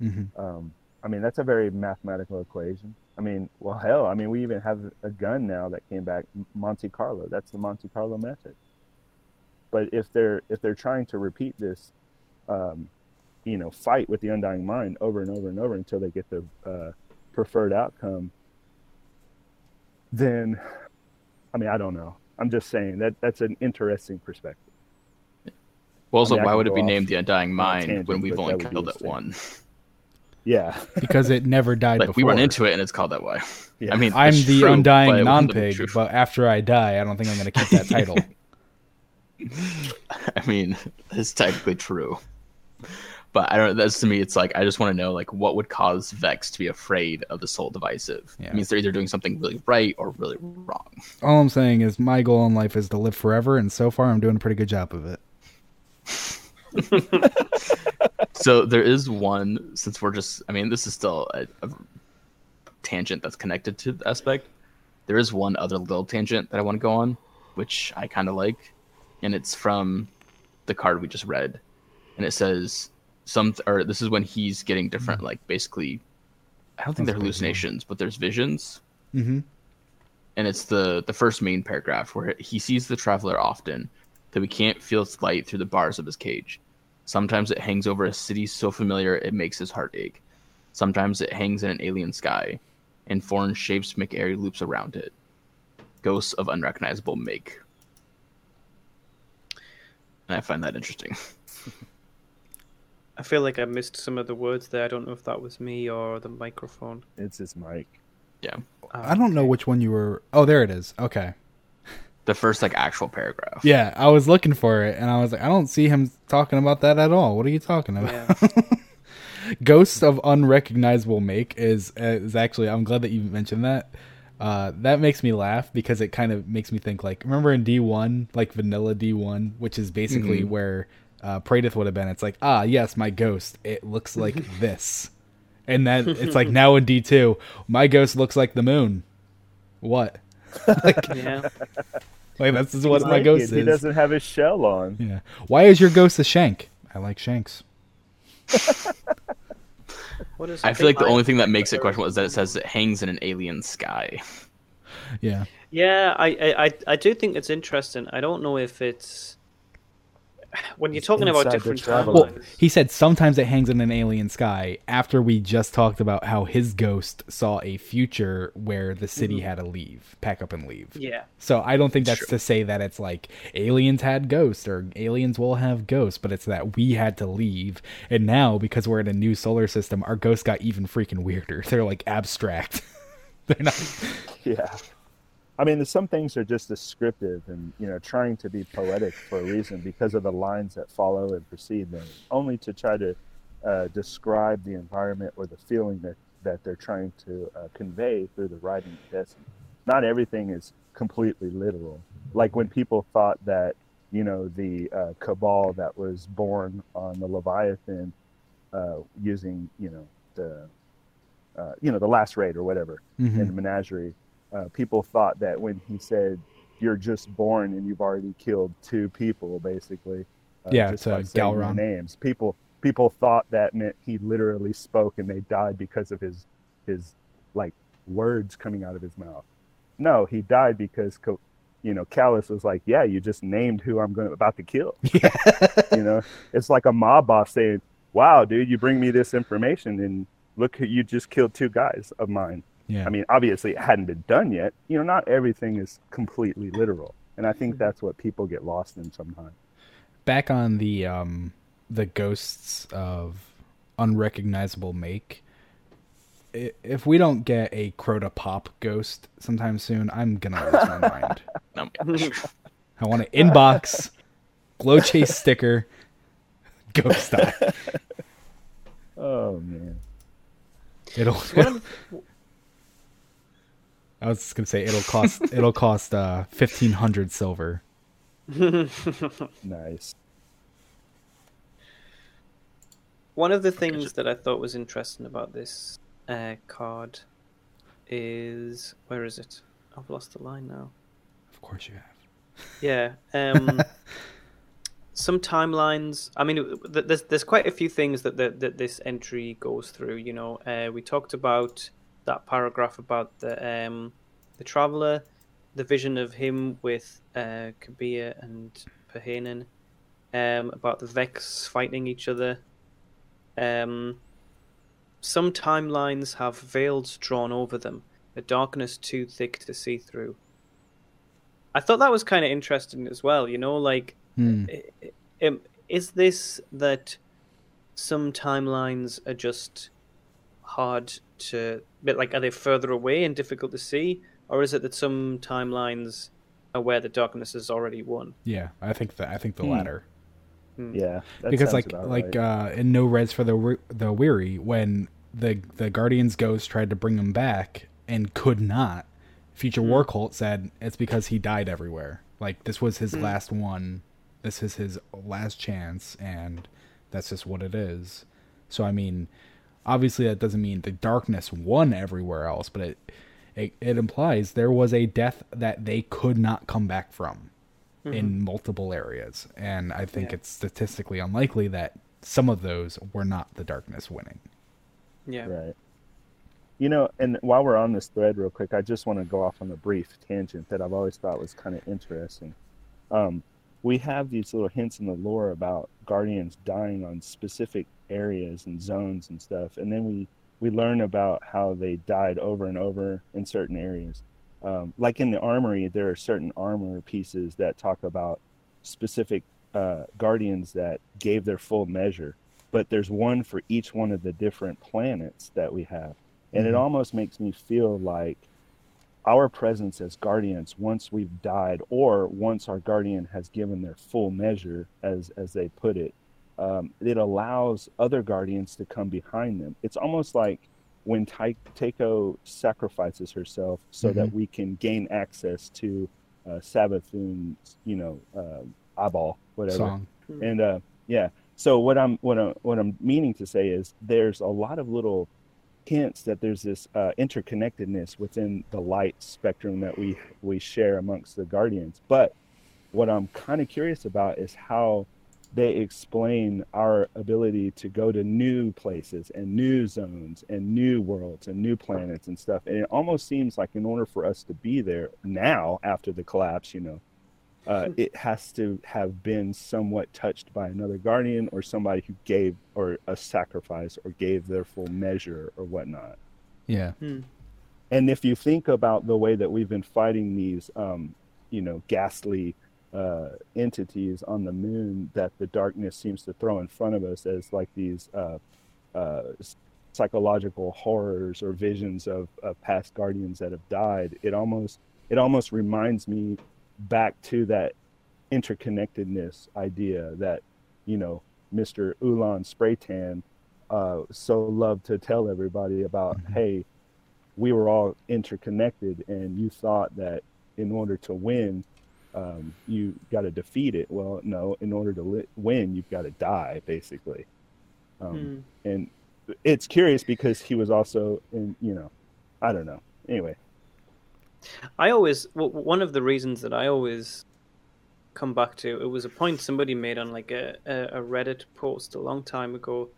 I mean, that's a very mathematical equation. I mean, well, hell, I mean, we even have a gun now that came back, Monte Carlo. That's the Monte Carlo method. But if they're trying to repeat this you know, fight with the Undying Mind over and over and over until they get the preferred outcome, then, I mean, I don't know. I'm just saying that that's an interesting perspective. Well, also, I mean, why would it be named the Undying Mind tangent, when we've only killed it one? Yeah. Because it never died like, before. We run into it and it's called that way. Yeah. I mean, I'm the true, Undying Non-Pig, but after I die, I don't think I'm going to keep that title. I mean, it's technically true. But I don't. That's to me, it's like, I just want to know, like, what would cause Vex to be afraid of the Soul Divisive? Yeah. It means they're either doing something really right or really wrong. All I'm saying is my goal in life is to live forever, and so far I'm doing a pretty good job of it. So there is one, since we're just, I mean, this is still a tangent that's connected to the aspect. There is one other little tangent that I want to go on, which I kind of like, and it's from the card we just read, and it says this is when he's getting different, mm-hmm. like basically, I don't think they're hallucinations, but there's visions, mm-hmm. and it's the first main paragraph where he sees the Traveler often, that we can't feel its light through the bars of his cage. Sometimes it hangs over a city so familiar it makes his heart ache. Sometimes it hangs in an alien sky, and foreign shapes make airy loops around it. Ghosts of unrecognizable make. And I find that interesting. I feel like I missed some of the words there. I don't know if that was me or the microphone. It's his mic. Yeah. I don't know which one you were... Oh, there it is. Okay. The first, like, actual paragraph. Yeah, I was looking for it, and I was like, I don't see him talking about that at all. What are you talking about? Yeah. Ghosts of unrecognizable make is actually, I'm glad that you mentioned that. That makes me laugh because it kind of makes me think, like, remember in D1, like vanilla D1, which is basically mm-hmm. where Praedyth would have been. It's like, ah, yes, my ghost. It looks like this. And then it's like now in D2, my ghost looks like the moon. What? Like, yeah. Like, this is what my ghost is. He doesn't have his shell on. Yeah. Why is your ghost a shank? I like shanks. I feel like the only thing that makes it questionable is that it says it hangs in an alien sky. Yeah. Yeah, I do think it's interesting. I don't know if it's when you're talking about different travel. Well, he said sometimes it hangs in an alien sky. After we just talked about how his ghost saw a future where the city mm-hmm. had to leave, pack up and leave. Yeah. So I don't think that's to say that it's like aliens had ghosts or aliens will have ghosts, but it's that we had to leave, and now because we're in a new solar system, our ghosts got even freaking weirder. They're like abstract. They're not. Yeah. I mean, some things are just descriptive and, you know, trying to be poetic for a reason because of the lines that follow and precede them, only to try to describe the environment or the feeling that they're trying to convey through the writing of Destiny. Not everything is completely literal. Like when people thought that, you know, the cabal that was born on the Leviathan using, you know, the last raid or whatever mm-hmm. in the menagerie, people thought that when he said, you're just born and you've already killed two people, basically. It's a Galron. Names. People thought that meant he literally spoke and they died because of his like, words coming out of his mouth. No, he died because, you know, Callus was like, yeah, you just named who I'm about to kill. Yeah. You know, it's like a mob boss saying, wow, dude, you bring me this information and look, you just killed two guys of mine. Yeah. I mean, obviously, it hadn't been done yet. You know, not everything is completely literal, and I think that's what people get lost in sometimes. Back on the ghosts of unrecognizable make. If we don't get a Crota Pop ghost sometime soon, I'm gonna lose my mind. I want an inbox glow chase sticker ghost eye. Oh man, it'll. I was just gonna say it'll cost 1,500 silver. Nice. One of the things that I thought was interesting about this card is, where is it? I've lost the line now. Of course you have. Yeah. Some timelines. I mean, there's quite a few things that this entry goes through. You know, we talked about that paragraph about the Traveler, the vision of him with Kabir and Pahanin, about the Vex fighting each other, Some timelines have veils drawn over them, a darkness too thick to see through. I thought that was kind of interesting as well, you know, like, is this that some timelines are just hard to, but like, are they further away and difficult to see? Or is it that some timelines are where the darkness has already won? Yeah, I think the latter. Yeah, because like right. In No Rest for the Weary, when the Guardian's ghost tried to bring him back and could not, Future War Cult said it's because he died everywhere. Like, this was his last one. This is his last chance, and that's just what it is. So, I mean, obviously that doesn't mean the darkness won everywhere else, but it implies there was a death that they could not come back from. Mm-hmm. In multiple areas, and I think it's statistically unlikely that some of those were not the darkness winning. Yeah. Right. You know, and while we're on this thread real quick, I just want to go off on a brief tangent that I've always thought was kind of interesting. We have these little hints in the lore about guardians dying on specific areas and zones and stuff, and then we learn about how they died over and over in certain areas. Like in the armory, there are certain armor pieces that talk about specific guardians that gave their full measure, but there's one for each one of the different planets that we have. And it almost makes me feel like our presence as guardians, once we've died or once our guardian has given their full measure, as they put it, it allows other guardians to come behind them. It's almost like when Tyko sacrifices herself so that we can gain access to Sabathun's, you know, eyeball, whatever. Song. And so what I'm meaning to say is there's a lot of little hints that there's this interconnectedness within the light spectrum that we share amongst the guardians. But what I'm kind of curious about is how they explain our ability to go to new places and new zones and new worlds and new planets and stuff. And it almost seems like in order for us to be there now after the collapse, you know, it has to have been somewhat touched by another guardian or somebody who gave or a sacrifice or gave their full measure or whatnot. Yeah. And if you think about the way that we've been fighting these, you know, ghastly entities on the moon that the darkness seems to throw in front of us as like these psychological horrors or visions of past guardians that have died, it almost reminds me back to that interconnectedness idea that, you know, Mr. Ulan Spraytan so loved to tell everybody about. Hey, we were all interconnected, and you thought that in order to win, you got to defeat it. Well, no, in order to win, you've got to die, basically. And it's curious because he was also in, you know, I don't know. Anyway. One of the reasons that I always come back to, it was a point somebody made on like a Reddit post a long time ago,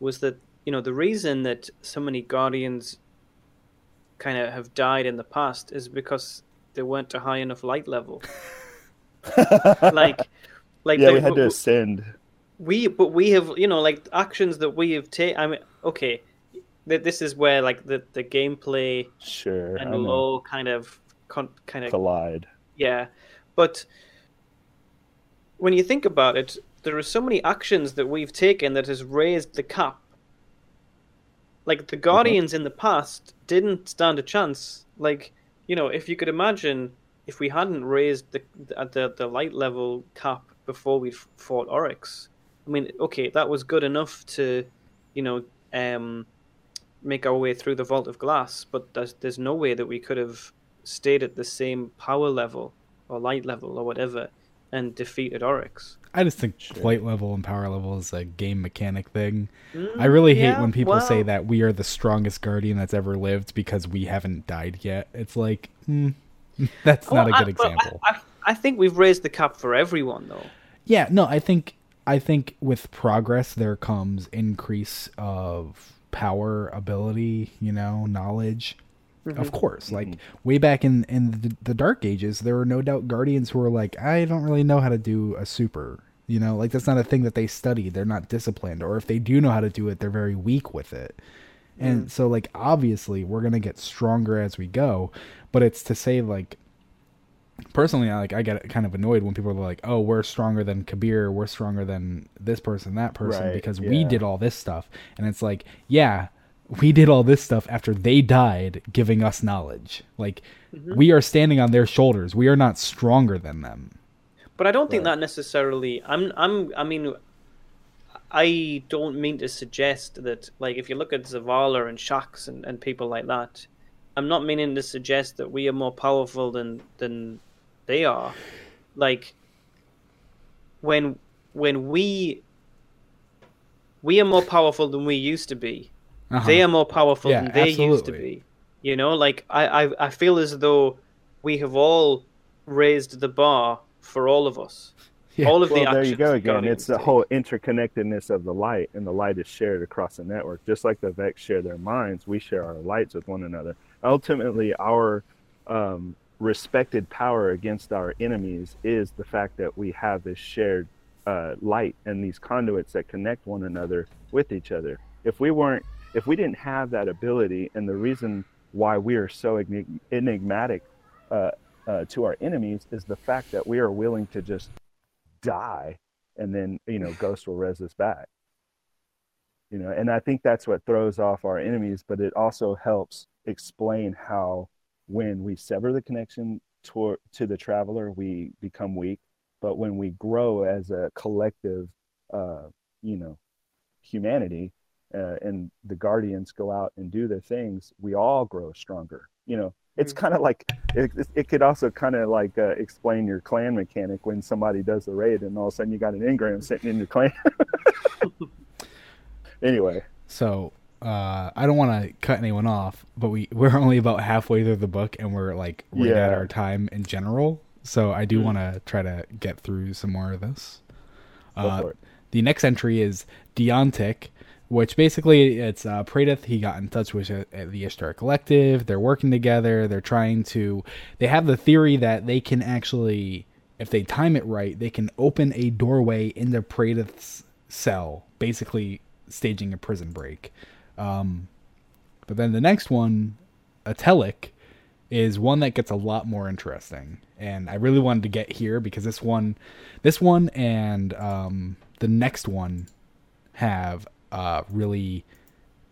was that, you know, the reason that so many guardians kind of have died in the past is because they weren't a high enough light level. We had to ascend. We have, you know, like actions that we have taken. I mean, okay, this is where like the gameplay and lore kind of collide. Yeah, but when you think about it, there are so many actions that we've taken that has raised the cap. Like the Guardians in the past didn't stand a chance. Like, you know, if you could imagine, if we hadn't raised the light level cap before we fought Oryx, I mean, okay, that was good enough to, you know, make our way through the Vault of Glass, but there's no way that we could have stayed at the same power level or light level or whatever and defeated Oryx. I just think light level and power level is a game mechanic thing. I really hate when people say that we are the strongest guardian that's ever lived because we haven't died yet. It's like, that's not a good example. I think we've raised the cap for everyone, though. Yeah, no, I think with progress there comes increase of power, ability, you know, knowledge. Of course, like way back in the Dark Ages, there were no doubt guardians who were like, I don't really know how to do a super, You know, like that's not a thing that they study. They're not disciplined, or if they do know how to do it, they're very weak with it. And so, like, obviously we're going to get stronger as we go, but it's to say, like, personally, I get kind of annoyed when people are like, oh, we're stronger than Kabr, we're stronger than this person, that person, right, because we did all this stuff. And it's like, yeah, we did all this stuff after they died, giving us knowledge. Like, we are standing on their shoulders. We are not stronger than them. But I don't think that necessarily, I mean, I don't mean to suggest that, like, if you look at Zavala and Shax and people like that, I'm not meaning to suggest that we are more powerful than they are. Like, when we are more powerful than we used to be, they are more powerful than they used to be. You know, like, I feel as though we have all raised the bar for all of us. Yeah. All of the actions. There you go again. It's the whole interconnectedness of the light, and the light is shared across the network. Just like the Vex share their minds, we share our lights with one another. Ultimately, our respected power against our enemies is the fact that we have this shared light and these conduits that connect one another with each other. If we didn't have that ability, and the reason why we are so enigmatic to our enemies is the fact that we are willing to just die, and then, you know, Ghost will res us back, you know. And I think that's what throws off our enemies, but it also helps explain how when we sever the connection to the Traveler, we become weak, but when we grow as a collective humanity and the Guardians go out and do their things, we all grow stronger, you know. It's kind of like, it could also kind of like explain your clan mechanic when somebody does the raid and all of a sudden you got an engram sitting in your clan. Anyway. So I don't want to cut anyone off, but we're only about halfway through the book and we're like at our time in general. So I do want to try to get through some more of this. The next entry is Deontic, which basically it's Praedyth. He got in touch with the Ishtar Collective. They're working together. They're trying to... They have the theory that they can actually, if they time it right, they can open a doorway into Praedyth's cell, basically staging a prison break. But then the next one, Atelic, is one that gets a lot more interesting. And I really wanted to get here because this one and the next one have... really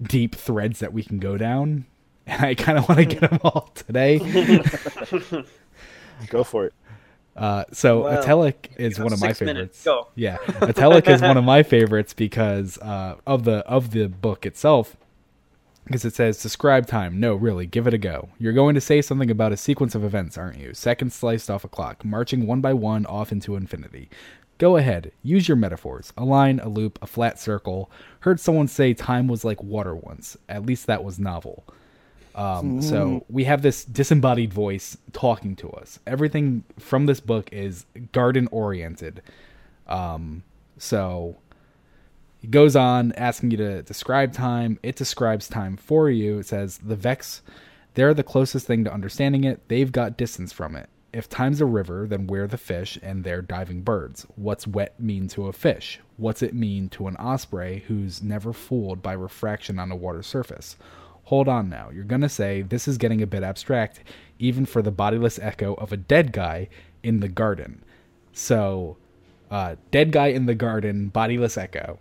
deep threads that we can go down, and I kind of want to get them all today. Go for it. So wow. Atelic is one of my favorites. Go. Yeah, Atelic is one of my favorites because of the book itself, because it says describe time. No, really, give it a go. You're going to say something about a sequence of events, aren't you? Seconds sliced off a clock, marching one by one off into infinity. Go ahead, use your metaphors. A line, a loop, a flat circle. Heard someone say time was like water once. At least that was novel. So we have this disembodied voice talking to us. Everything from this book is garden-oriented. So it goes on asking you to describe time. It describes time for you. It says, the Vex, they're the closest thing to understanding it. They've got distance from it. If time's a river, then we're the fish and they're diving birds. What's wet mean to a fish? What's it mean to an osprey who's never fooled by refraction on a water surface? Hold on now. You're going to say this is getting a bit abstract, even for the bodiless echo of a dead guy in the garden. So, dead guy in the garden, bodiless echo.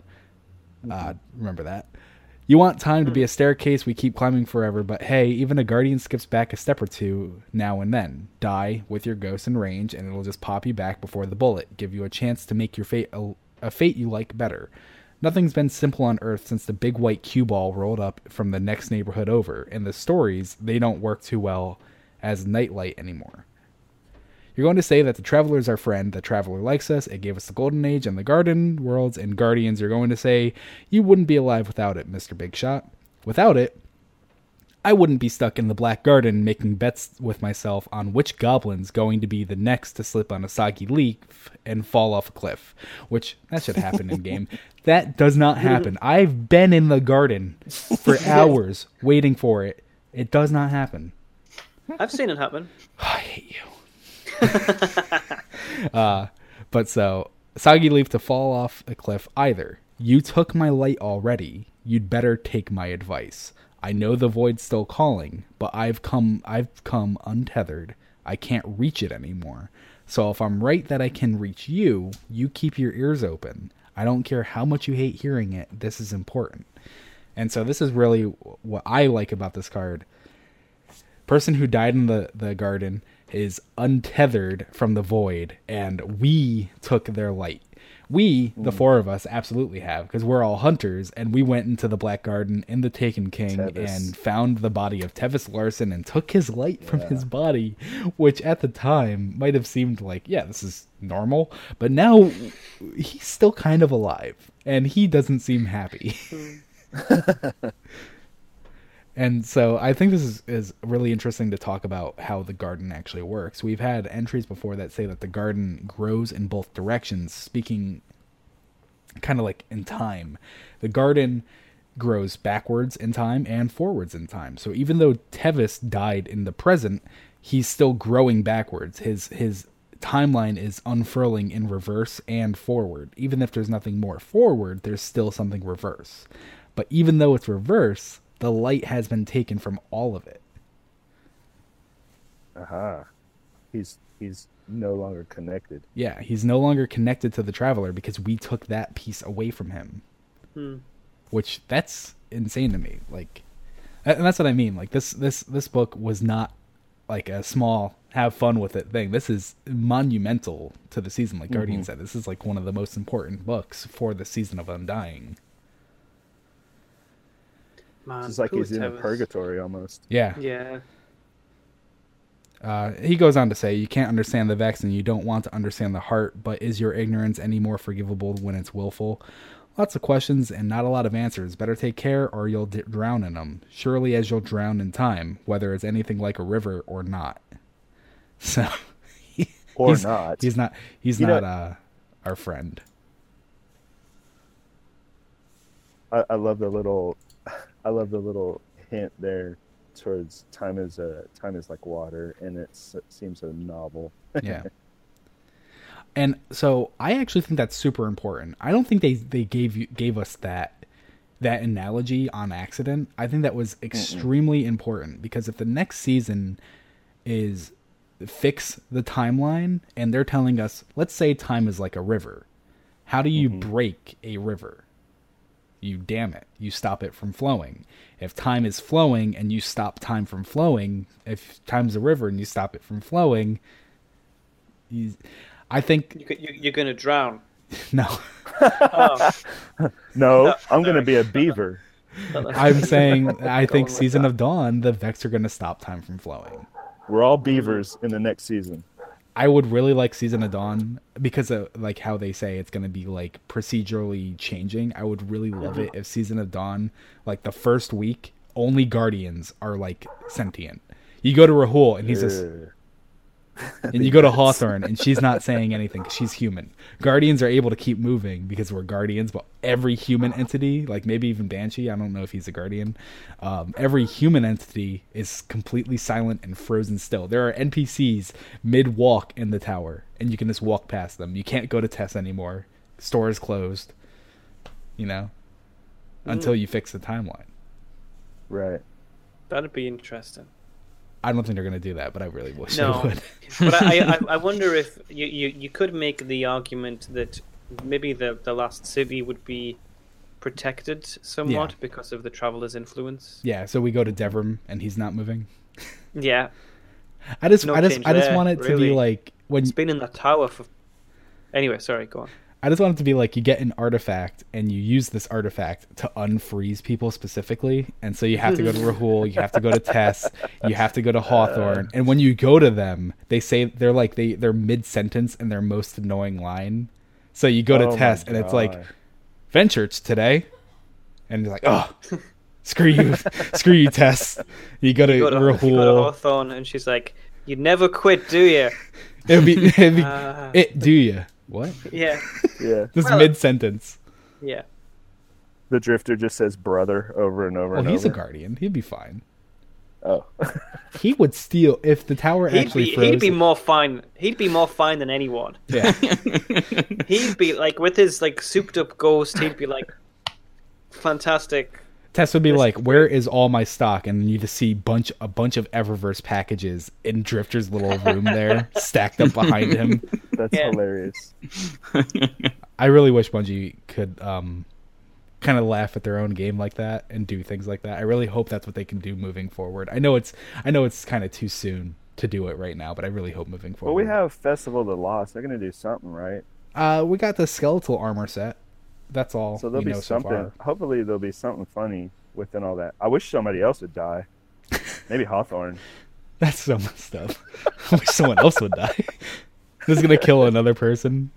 Remember that. You want time to be a staircase we keep climbing forever, but hey, even a guardian skips back a step or two now and then. Die with your ghost in range, and it'll just pop you back before the bullet, give you a chance to make your fate a fate you like better. Nothing's been simple on Earth since the big white cue ball rolled up from the next neighborhood over, and the stories, they don't work too well as nightlight anymore. You're going to say that the Traveler's our friend, the Traveler likes us, it gave us the Golden Age and the Garden Worlds and Guardians. You're going to say, you wouldn't be alive without it, Mr. Big Shot. Without it, I wouldn't be stuck in the Black Garden making bets with myself on which goblin's going to be the next to slip on a soggy leaf and fall off a cliff. Which, that should happen in-game. That does not happen. I've been in the Garden for hours waiting for it. It does not happen. I've seen it happen. I hate you. But so Sagi Leaf to fall off a cliff either. You took my light already. You'd better take my advice. I know the void's still calling, but I've come untethered. I can't reach it anymore. So if I'm right that I can reach you, you keep your ears open. I don't care how much you hate hearing it. This is important. And so this is really what I like about this card. Person who died in the garden is untethered from the void, and we took their light. We, the four of us, absolutely have, because we're all hunters, and we went into the Black Garden in the Taken King and found the body of Tevis Larson and took his light from his body, which at the time might have seemed like, yeah, this is normal, but now he's still kind of alive, and he doesn't seem happy. And so I think this is really interesting to talk about how the garden actually works. We've had entries before that say that the garden grows in both directions, speaking kind of like in time. The garden grows backwards in time and forwards in time. So even though Tevis died in the present, he's still growing backwards. His timeline is unfurling in reverse and forward. Even if there's nothing more forward, there's still something reverse. But even though it's reverse, the light has been taken from all of it. Aha. He's no longer connected. Yeah, he's no longer connected to the Traveler because we took that piece away from him. Which, that's insane to me. Like, and that's what I mean. Like, this book was not like a small have fun with it thing. This is monumental to the season. Like Guardian said, this is like one of the most important books for the season of Undying. Man, it's like he's in a purgatory almost. Yeah. Yeah. He goes on to say, you can't understand the Vex and you don't want to understand the heart, but is your ignorance any more forgivable when it's willful? Lots of questions and not a lot of answers. Better take care or you'll drown in them. Surely as you'll drown in time, whether it's anything like a river or not. So, he's not our friend. I love the little hint there towards time is like water, and it seems so novel. Yeah. And so I actually think that's super important. I don't think they gave us that analogy on accident. I think that was extremely important, because if the next season is fix the timeline and they're telling us, let's say time is like a river. How do you break a river? You dam it. You stop it from flowing. If time is flowing and you stop time from flowing, if time's a river and you stop it from flowing, I think... You're going to drown. No. Oh. No, I'm going to be a beaver. I'm saying, I think Season of Dawn, the Vex are going to stop time from flowing. We're all beavers in the next season. I would really like Season of Dawn, because of like how they say it's going to be like procedurally changing. I would really love it if Season of Dawn, like the first week, only Guardians are like sentient. You go to Rahul and he's just, and you go to Hawthorne and she's not saying anything because she's human. Guardians are able to keep moving because we're Guardians, but every human entity, like maybe even Banshee, I don't know if he's a Guardian, every human entity is completely silent and frozen still. There are NPCs mid-walk in the tower, and you can just walk past them. You can't go to Tess anymore. Store is closed, until you fix the timeline. Right. That'd be interesting. I don't think they're going to do that, but I really wish they would. But I wonder if you could make the argument that maybe the last city would be protected somewhat because of the Traveler's influence. Yeah, so we go to Devrim and he's not moving. Yeah. I just want it to be like when it's been in that tower for. Anyway, sorry, go on. I just want it to be like you get an artifact and you use this artifact to unfreeze people specifically. And so you have to go to Rahul, you have to go to Tess, you have to go to Hawthorne. And when you go to them, they say they're mid-sentence and their most annoying line. So you go to Tess and it's like, Venture's today. And you're like, screw you, Tess. You go to Rahul. You go to Hawthorne and she's like, you never quit, do you? Do you? What? Yeah. Yeah. Just mid-sentence. Yeah. The Drifter just says brother over and over and over. Well, he's a Guardian. He'd be fine. Oh. He would steal if the tower actually froze. He'd be more fine than anyone. Yeah. He'd be like, with his like souped up ghost, he'd be like, fantastic. Tess would be like, where is all my stock? And you just see a bunch of Eververse packages in Drifter's little room there, stacked up behind him. That's hilarious. I really wish Bungie could kind of laugh at their own game like that and do things like that. I really hope that's what they can do moving forward. I know it's kind of too soon to do it right now, but I really hope moving forward. Well, we have Festival of the Lost. They're going to do something, right? We got the skeletal armor set. That's all. So there'll be something. So hopefully there'll be something funny within all that. I wish somebody else would die. Maybe Hawthorne. That's so messed up. I wish someone else would die. This is gonna kill another person.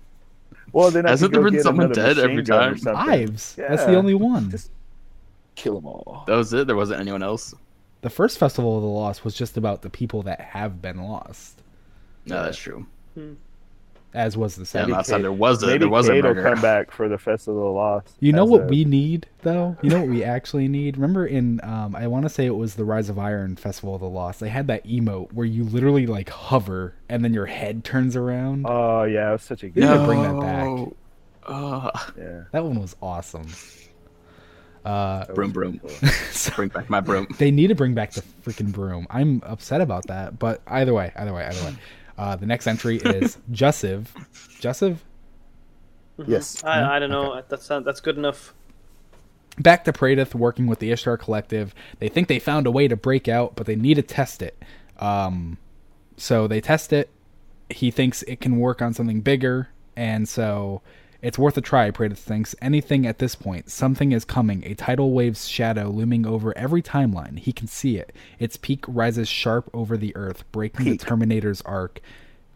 Well, then hasn't there been someone dead every time? Ives. Yeah. That's the only one. Just kill them all. That was it. There wasn't anyone else. The first Festival of the Lost was just about the people that have been lost. No, that's true. Hmm. As was the second. Last time there was a murder. Maybe Kate will come back for the Festival of the Lost. You know what we need, though? You know what we actually need? Remember in, I want to say it was the Rise of Iron Festival of the Lost. They had that emote where you literally, like, hover, and then your head turns around. Oh, yeah. It was such a good one. Bring that back. Yeah. That one was awesome. Broom. Cool. So, bring back my broom. They need to bring back the freaking broom. I'm upset about that, but either way. The next entry is Jussive. Jussive? Mm-hmm. Yes. I don't know. Okay. That's good enough. Back to Praedyth working with the Ishtar Collective. They think they found a way to break out, but they need to test it. So they test it. He thinks it can work on something bigger, and so it's worth a try, Praedyth thinks. Anything at this point. Something is coming. A tidal wave's shadow looming over every timeline. He can see it. Its peak rises sharp over the earth, breaking the Terminator's arc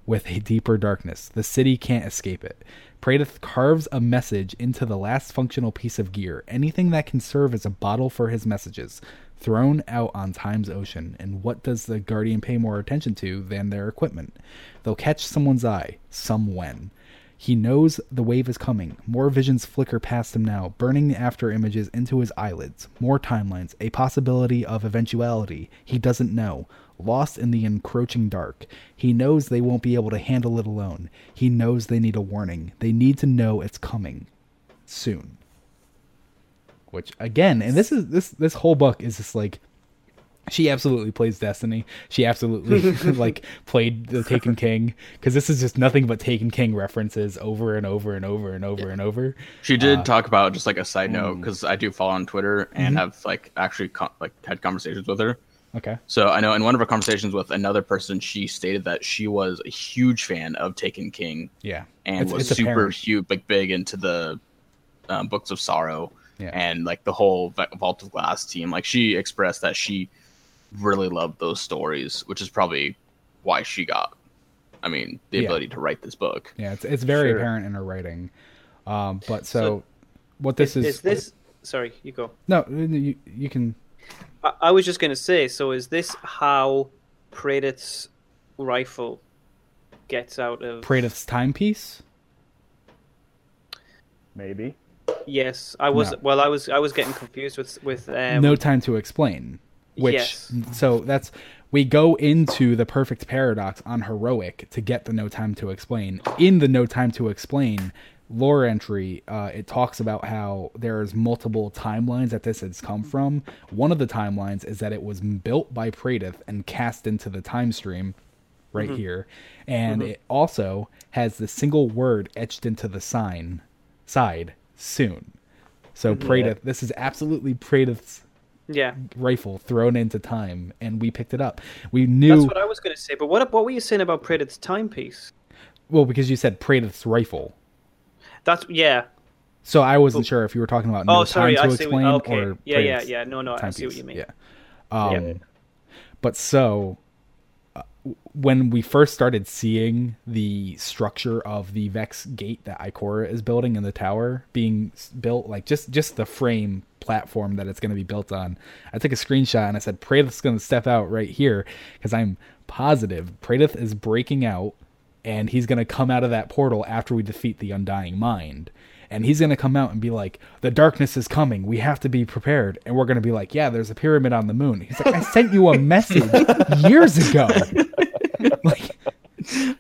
with a deeper darkness. The city can't escape it. Praedyth carves a message into the last functional piece of gear. Anything that can serve as a bottle for his messages. Thrown out on time's ocean. And what does the Guardian pay more attention to than their equipment? They'll catch someone's eye. Some when. He knows the wave is coming. More visions flicker past him now, burning the after images into his eyelids. More timelines, a possibility of eventuality. He doesn't know. Lost in the encroaching dark. He knows they won't be able to handle it alone. He knows they need a warning. They need to know it's coming. Soon. Which, again, and this whole book is just like, she absolutely plays Destiny. She absolutely like played the Taken King, because this is just nothing but Taken King references over and over and over and over and over. She did talk about, just like a side note, because I do follow on Twitter and have like actually had conversations with her. Okay. So I know in one of her conversations with another person, she stated that she was a huge fan of Taken King. Yeah. And was super huge, like big into the Books of Sorrow and like the whole Vault of Glass team. Like she expressed that she really loved those stories, which is probably why she got the ability to write this book. It's very apparent in her writing. But so what this is this sorry you go no you can I was just going to say, so is this how Praedyth's rifle gets out of Praedyth's timepiece? Maybe. Yes. I was getting confused with No Time to Explain. Which, yes. So that's, we go into the perfect paradox on Heroic to get the No Time to Explain. In the No Time to Explain lore entry, it talks about how there's multiple timelines that this has come from. One of the timelines is that it was built by Praedyth and cast into the time stream right here. And it also has the single word etched into the side, soon. So Praedyth, this is absolutely Praedyth's rifle thrown into time, and we picked it up. We knew. That's what I was going to say. But what were you saying about Praedyth's timepiece? Well, because you said Praedyth's rifle. That's. So I wasn't sure if you were talking about No Time to Explain or Praedyth's No, I see what you mean. Yeah. But so when we first started seeing the structure of the Vex gate that Ikora is building in the tower being built, like just the frame platform that it's going to be built on, I took a screenshot and I said, Praedyth's going to step out right here, because I'm positive Praedyth is breaking out and he's going to come out of that portal after we defeat the Undying Mind. and he's going to come out and be like, the darkness is coming, we have to be prepared. And we're going to be like, yeah, there's a pyramid on the moon. He's like, I sent you a message years ago. Like,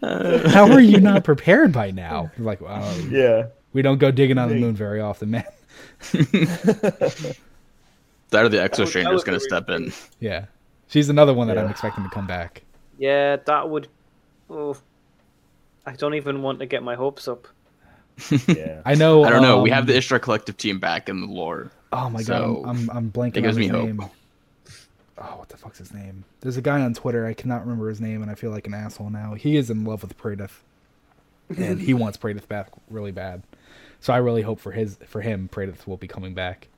how are you not prepared by now? Like, yeah, we don't go digging on the moon very often, man. That or the Exo Stranger is going to step in. Yeah. She's another one that I'm expecting to come back. Yeah, that would... Oh, I don't even want to get my hopes up. Yeah. I know. I don't know. We have the Ishtar Collective team back in the lore. Oh my god, I'm blanking on his name. Hope. Oh, what the fuck's his name? There's a guy on Twitter. I cannot remember his name, and I feel like an asshole now. He is in love with Praedyth, and he wants Praedyth back really bad. So I really hope for him, Praedyth will be coming back.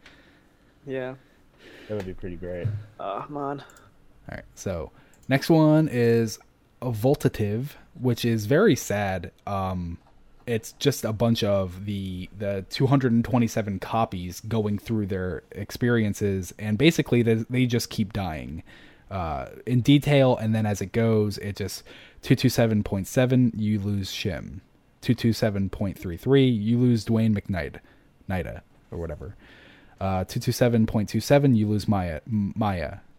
Yeah. That would be pretty great. Oh, man. All right. So next one is a Voltative, which is very sad. It's just a bunch of the 227 copies going through their experiences, and basically they just keep dying in detail. And then as it goes, it just 227.7, you lose Shim. 227.33, you lose Dwayne McKnight, Nida or whatever. 227.27, you lose Maya.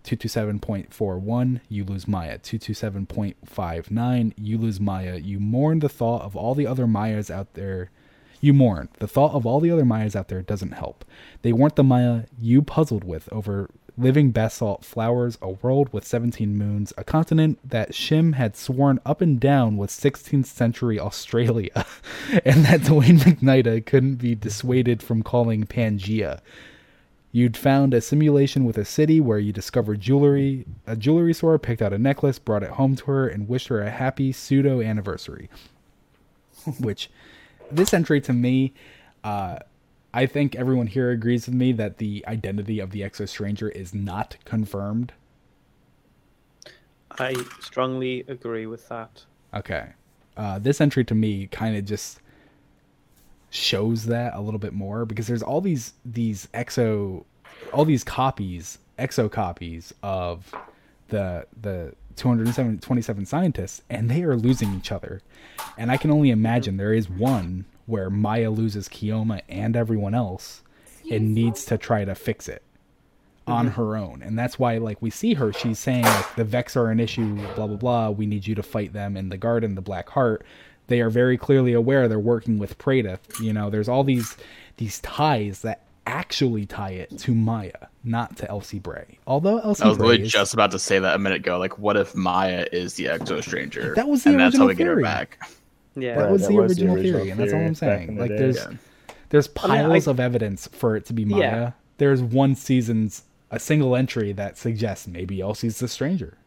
227.41, you lose Maya. 227.59, you lose Maya. You mourn the thought of all the other Mayas out there. You mourn. The thought of all the other Mayas out there doesn't help. They weren't the Maya you puzzled with over living basalt flowers, a world with 17 moons, a continent that Shim had sworn up and down was 16th century Australia, and that Dwayne McKnight couldn't be dissuaded from calling Pangea. You'd found a simulation with a city where you discovered jewelry. A jewelry store picked out a necklace, brought it home to her, and wished her a happy pseudo-anniversary. Which, this entry to me, I think everyone here agrees with me that the identity of the Exo Stranger is not confirmed. I strongly agree with that. Okay. This entry to me kind of just... shows that a little bit more, because there's all these exo copies of the 227 scientists, and they are losing each other. And I can only imagine there is one where Maya loses Kioma and everyone else and needs to try to fix it on her own. And that's why, like, we see her, she's saying, like, the Vex are an issue, blah blah blah, we need you to fight them in the garden, the Black Heart. They are very clearly aware they're working with Praedyth. You know, there's all these ties that actually tie it to Maya, not to Elsie Bray. Although Elsie Bray, I was really just about to say that a minute ago. Like, what if Maya is the Exo Stranger? That was the original theory. And that's how we get her back. Yeah, that was the original theory, and that's all I'm saying. Like, there's piles of evidence for it to be Maya. Yeah. There's one season's a single entry that suggests maybe Elsie's the Stranger.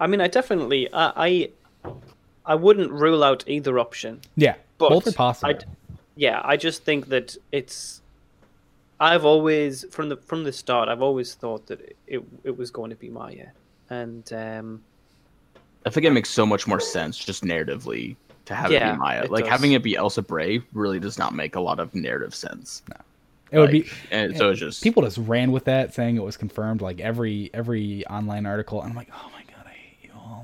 I mean, I definitely I wouldn't rule out either option. Yeah, but both are possible. I just think that it's... I've always, from the start, I've always thought that it was going to be Maya. And I think it makes so much more sense, just narratively, to have it be Maya. Like, having it be Elsa Bray really does not make a lot of narrative sense. No. It would be, and so it's just... People just ran with that, saying it was confirmed, like, every online article. And I'm like, oh my god.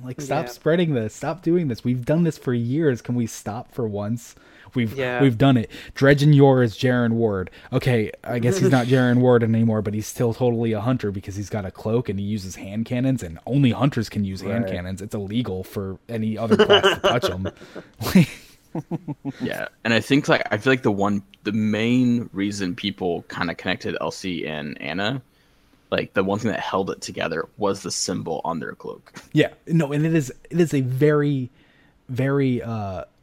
Like, stop spreading this. Stop doing this. We've done this for years. Can we stop for once? We've done it. Dredgen Yor is Jaren Ward. Okay, I guess he's not Jaren Ward anymore, but he's still totally a hunter because he's got a cloak and he uses hand cannons, and only hunters can use hand cannons. It's illegal for any other class to touch them. Yeah, and I think, like, I feel like the main reason people kind of connected Elsie and Anna, like, the one thing that held it together was the symbol on their cloak. Yeah, no, and it is a very, very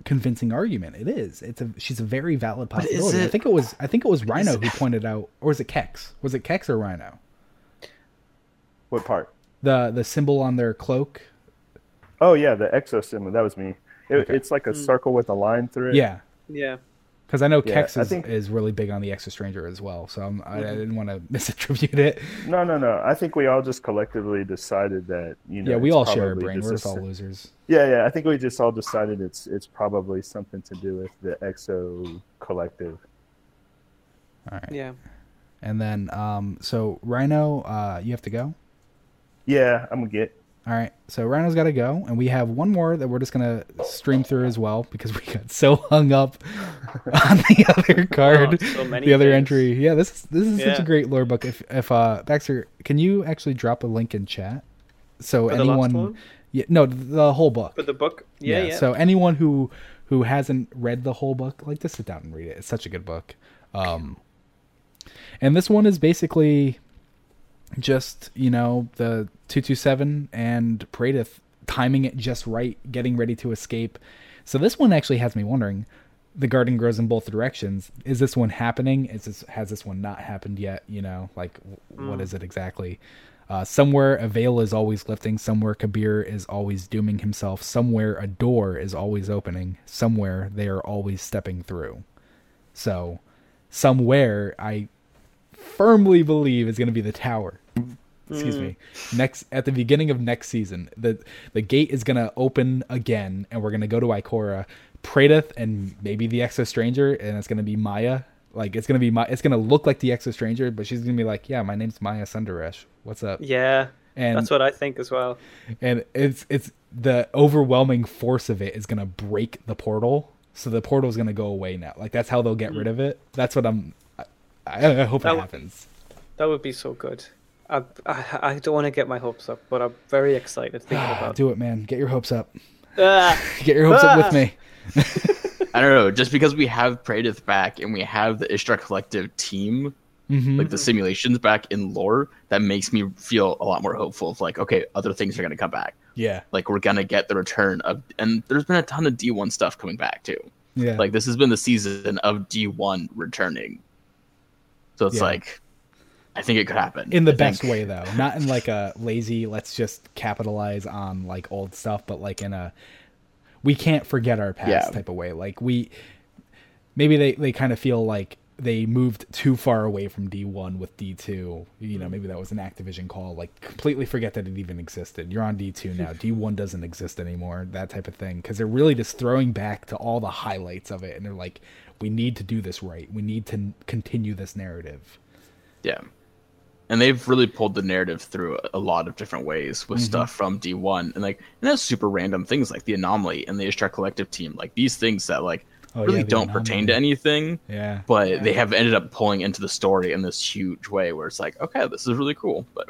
convincing argument. It is. She's a very valid possibility. I think it was Rhino who pointed out, or is it Kex? Was it Kex or Rhino? What part? The symbol on their cloak. Oh yeah, the exo symbol. That was me. It's like a circle with a line through it. Yeah. Yeah. Because I know Kex is really big on the Exo Stranger as well, so I didn't want to misattribute it. No. I think we all just collectively decided that, you know. Yeah, we all share a brain. We're just all losers. Yeah. I think we just all decided it's probably something to do with the Exo Collective. All right. Yeah. And then, so Rhino, you have to go? Yeah, I'm going to get. All right, so Rhino's got to go, and we have one more that we're just going to stream through as well because we got so hung up on the other card, other entry. Yeah, this is such a great lore book. If Baxter, can you actually drop a link in chat? So the whole book. For the book? Yeah. So anyone who hasn't read the whole book, like, just sit down and read it. It's such a good book. And this one is basically just, the 227 and Praedyth timing it just right, getting ready to escape. So this one actually has me wondering, the garden grows in both directions. Is this one happening? Has this one not happened yet? What is it exactly? Somewhere a veil is always lifting. Somewhere Kabr is always dooming himself. Somewhere a door is always opening. Somewhere they are always stepping through. So somewhere, I firmly believe, is going to be the tower. Excuse me. Next, at the beginning of next season, the gate is going to open again, and we're going to go to Ikora, Praedyth, and maybe the Exo Stranger, and it's going to be Maya. Like, it's going to be it's going to look like the Exo Stranger, but she's going to be like, "Yeah, my name's Maya Sundaresh. What's up?" Yeah, and that's what I think as well. And it's the overwhelming force of it is going to break the portal, so the portal is going to go away now. Like, that's how they'll get rid of it. That's what I hope that happens. That would be so good. I don't want to get my hopes up, but I'm very excited thinking about it. Do it, man. Get your hopes up. Get your hopes up with me. I don't know. Just because we have Praedyth back and we have the Ishtar Collective team, like the simulations back in lore, that makes me feel a lot more hopeful of, like, okay, other things are going to come back. Yeah. Like, we're going to get the return of... And there's been a ton of D1 stuff coming back, too. Yeah. Like, this has been the season of D1 returning. So it's like... I think it could happen. In the best way, though. Not in, like, a lazy, let's just capitalize on, like, old stuff, but, like, in a we can't forget our past type of way. Like, maybe they kind of feel like they moved too far away from D1 with D2. Maybe that was an Activision call. Like, completely forget that it even existed. You're on D2 now. D1 doesn't exist anymore. That type of thing. Because they're really just throwing back to all the highlights of it. And they're like, we need to do this right. We need to continue this narrative. Yeah. And they've really pulled the narrative through a lot of different ways with stuff from D1, and that's super random things like the anomaly and the Ishtar Collective team, like these things that don't pertain to anything, but they have ended up pulling into the story in this huge way where it's like, okay, this is really cool. But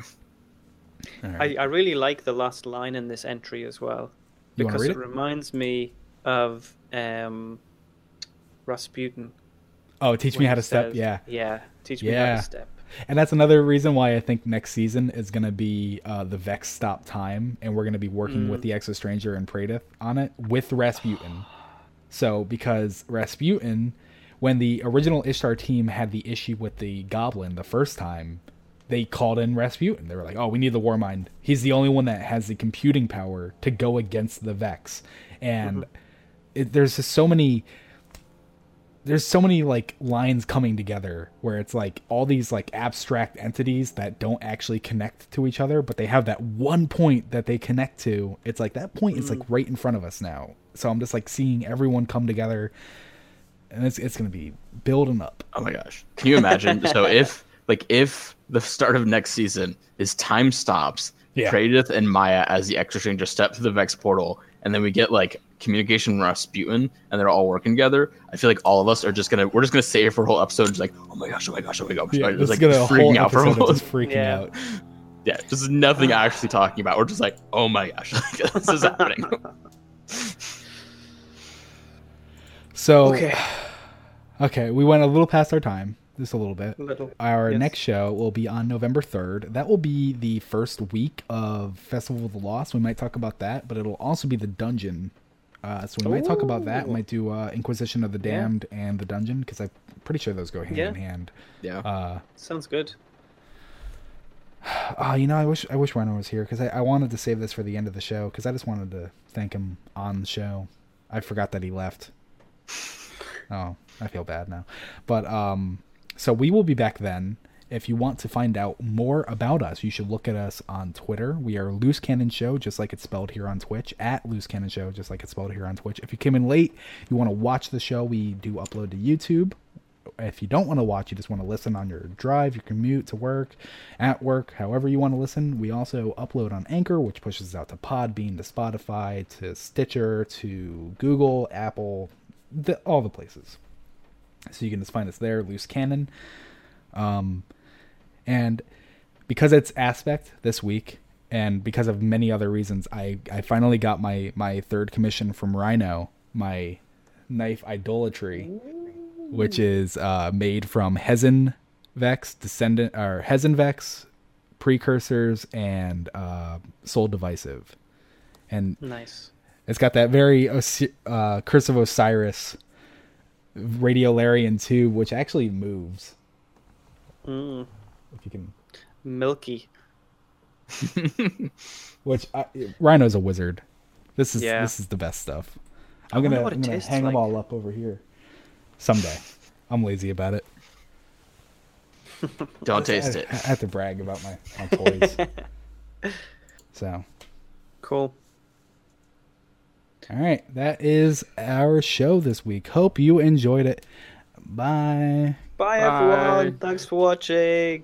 I really like the last line in this entry as well, because it reminds me of Rasputin. Oh, teach me how to step. Teach me how to step. And that's another reason why I think next season is going to be the Vex stop time, and we're going to be working with the Exo Stranger and Praedyth on it with Rasputin. So, because Rasputin, when the original Ishtar team had the issue with the goblin the first time, they called in Rasputin. They were like, oh, we need the War Mind. He's the only one that has the computing power to go against the Vex. And there's just so many... There's so many, like, lines coming together where it's, like, all these, like, abstract entities that don't actually connect to each other, but they have that one point that they connect to. It's, like, that point is, like, right in front of us now. So I'm just, like, seeing everyone come together, and it's going to be building up. Oh, my gosh. Can you imagine? So if the start of next season is time stops, Praedyth and Maya as the Exo Stranger step through the Vex portal, and then we get, like, communication with Rasputin, and they're all working together. I feel like all of us are we're just gonna save for a whole episode, just like, oh my gosh. Yeah, just like freaking out for a moment. Just freaking out. Yeah, just nothing actually talking about. We're just like, oh my gosh, this is happening. So, okay, we went a little past our time, just a little bit. Our next show will be on November 3rd. That will be the first week of Festival of the Lost. We might talk about that, but it'll also be the dungeon. So we might talk about that. We might do Inquisition of the Damned and the Dungeon, because I'm pretty sure those go hand in hand. Yeah. Sounds good. I wish Rhino was here, because I wanted to save this for the end of the show, because I just wanted to thank him on the show. I forgot that he left. Oh, I feel bad now. But so we will be back then. If you want to find out more about us, you should look at us on Twitter. We are Loose Cannon Show, just like it's spelled here on Twitch, at Loose Cannon Show, just like it's spelled here on Twitch. If you came in late, you want to watch the show, we do upload to YouTube if you don't want to watch, you just want to listen on your drive, your commute to work, at work, however you want to listen. We also upload on Anchor, which pushes out to Podbean, to Spotify, to Stitcher, to Google, Apple, all the places. So you can just find us there, Loose Cannon. And because it's Aspect this week, and because of many other reasons, I finally got my third commission from Rhino, my knife idolatry, which is made from Hezin Vex, Descendant, or Hezin Vex, Precursors, and Soul Divisive. And nice. It's got that very Curse of Osiris Radiolarian tube, which actually moves. If you can, milky. Which Rhino's a wizard. This is the best stuff. I'm gonna hang them all up over here someday. I'm lazy about it. Don't taste it. I have to brag about my toys. So cool. All right, that is our show this week. Hope you enjoyed it. Bye. Bye, everyone. Thanks for watching.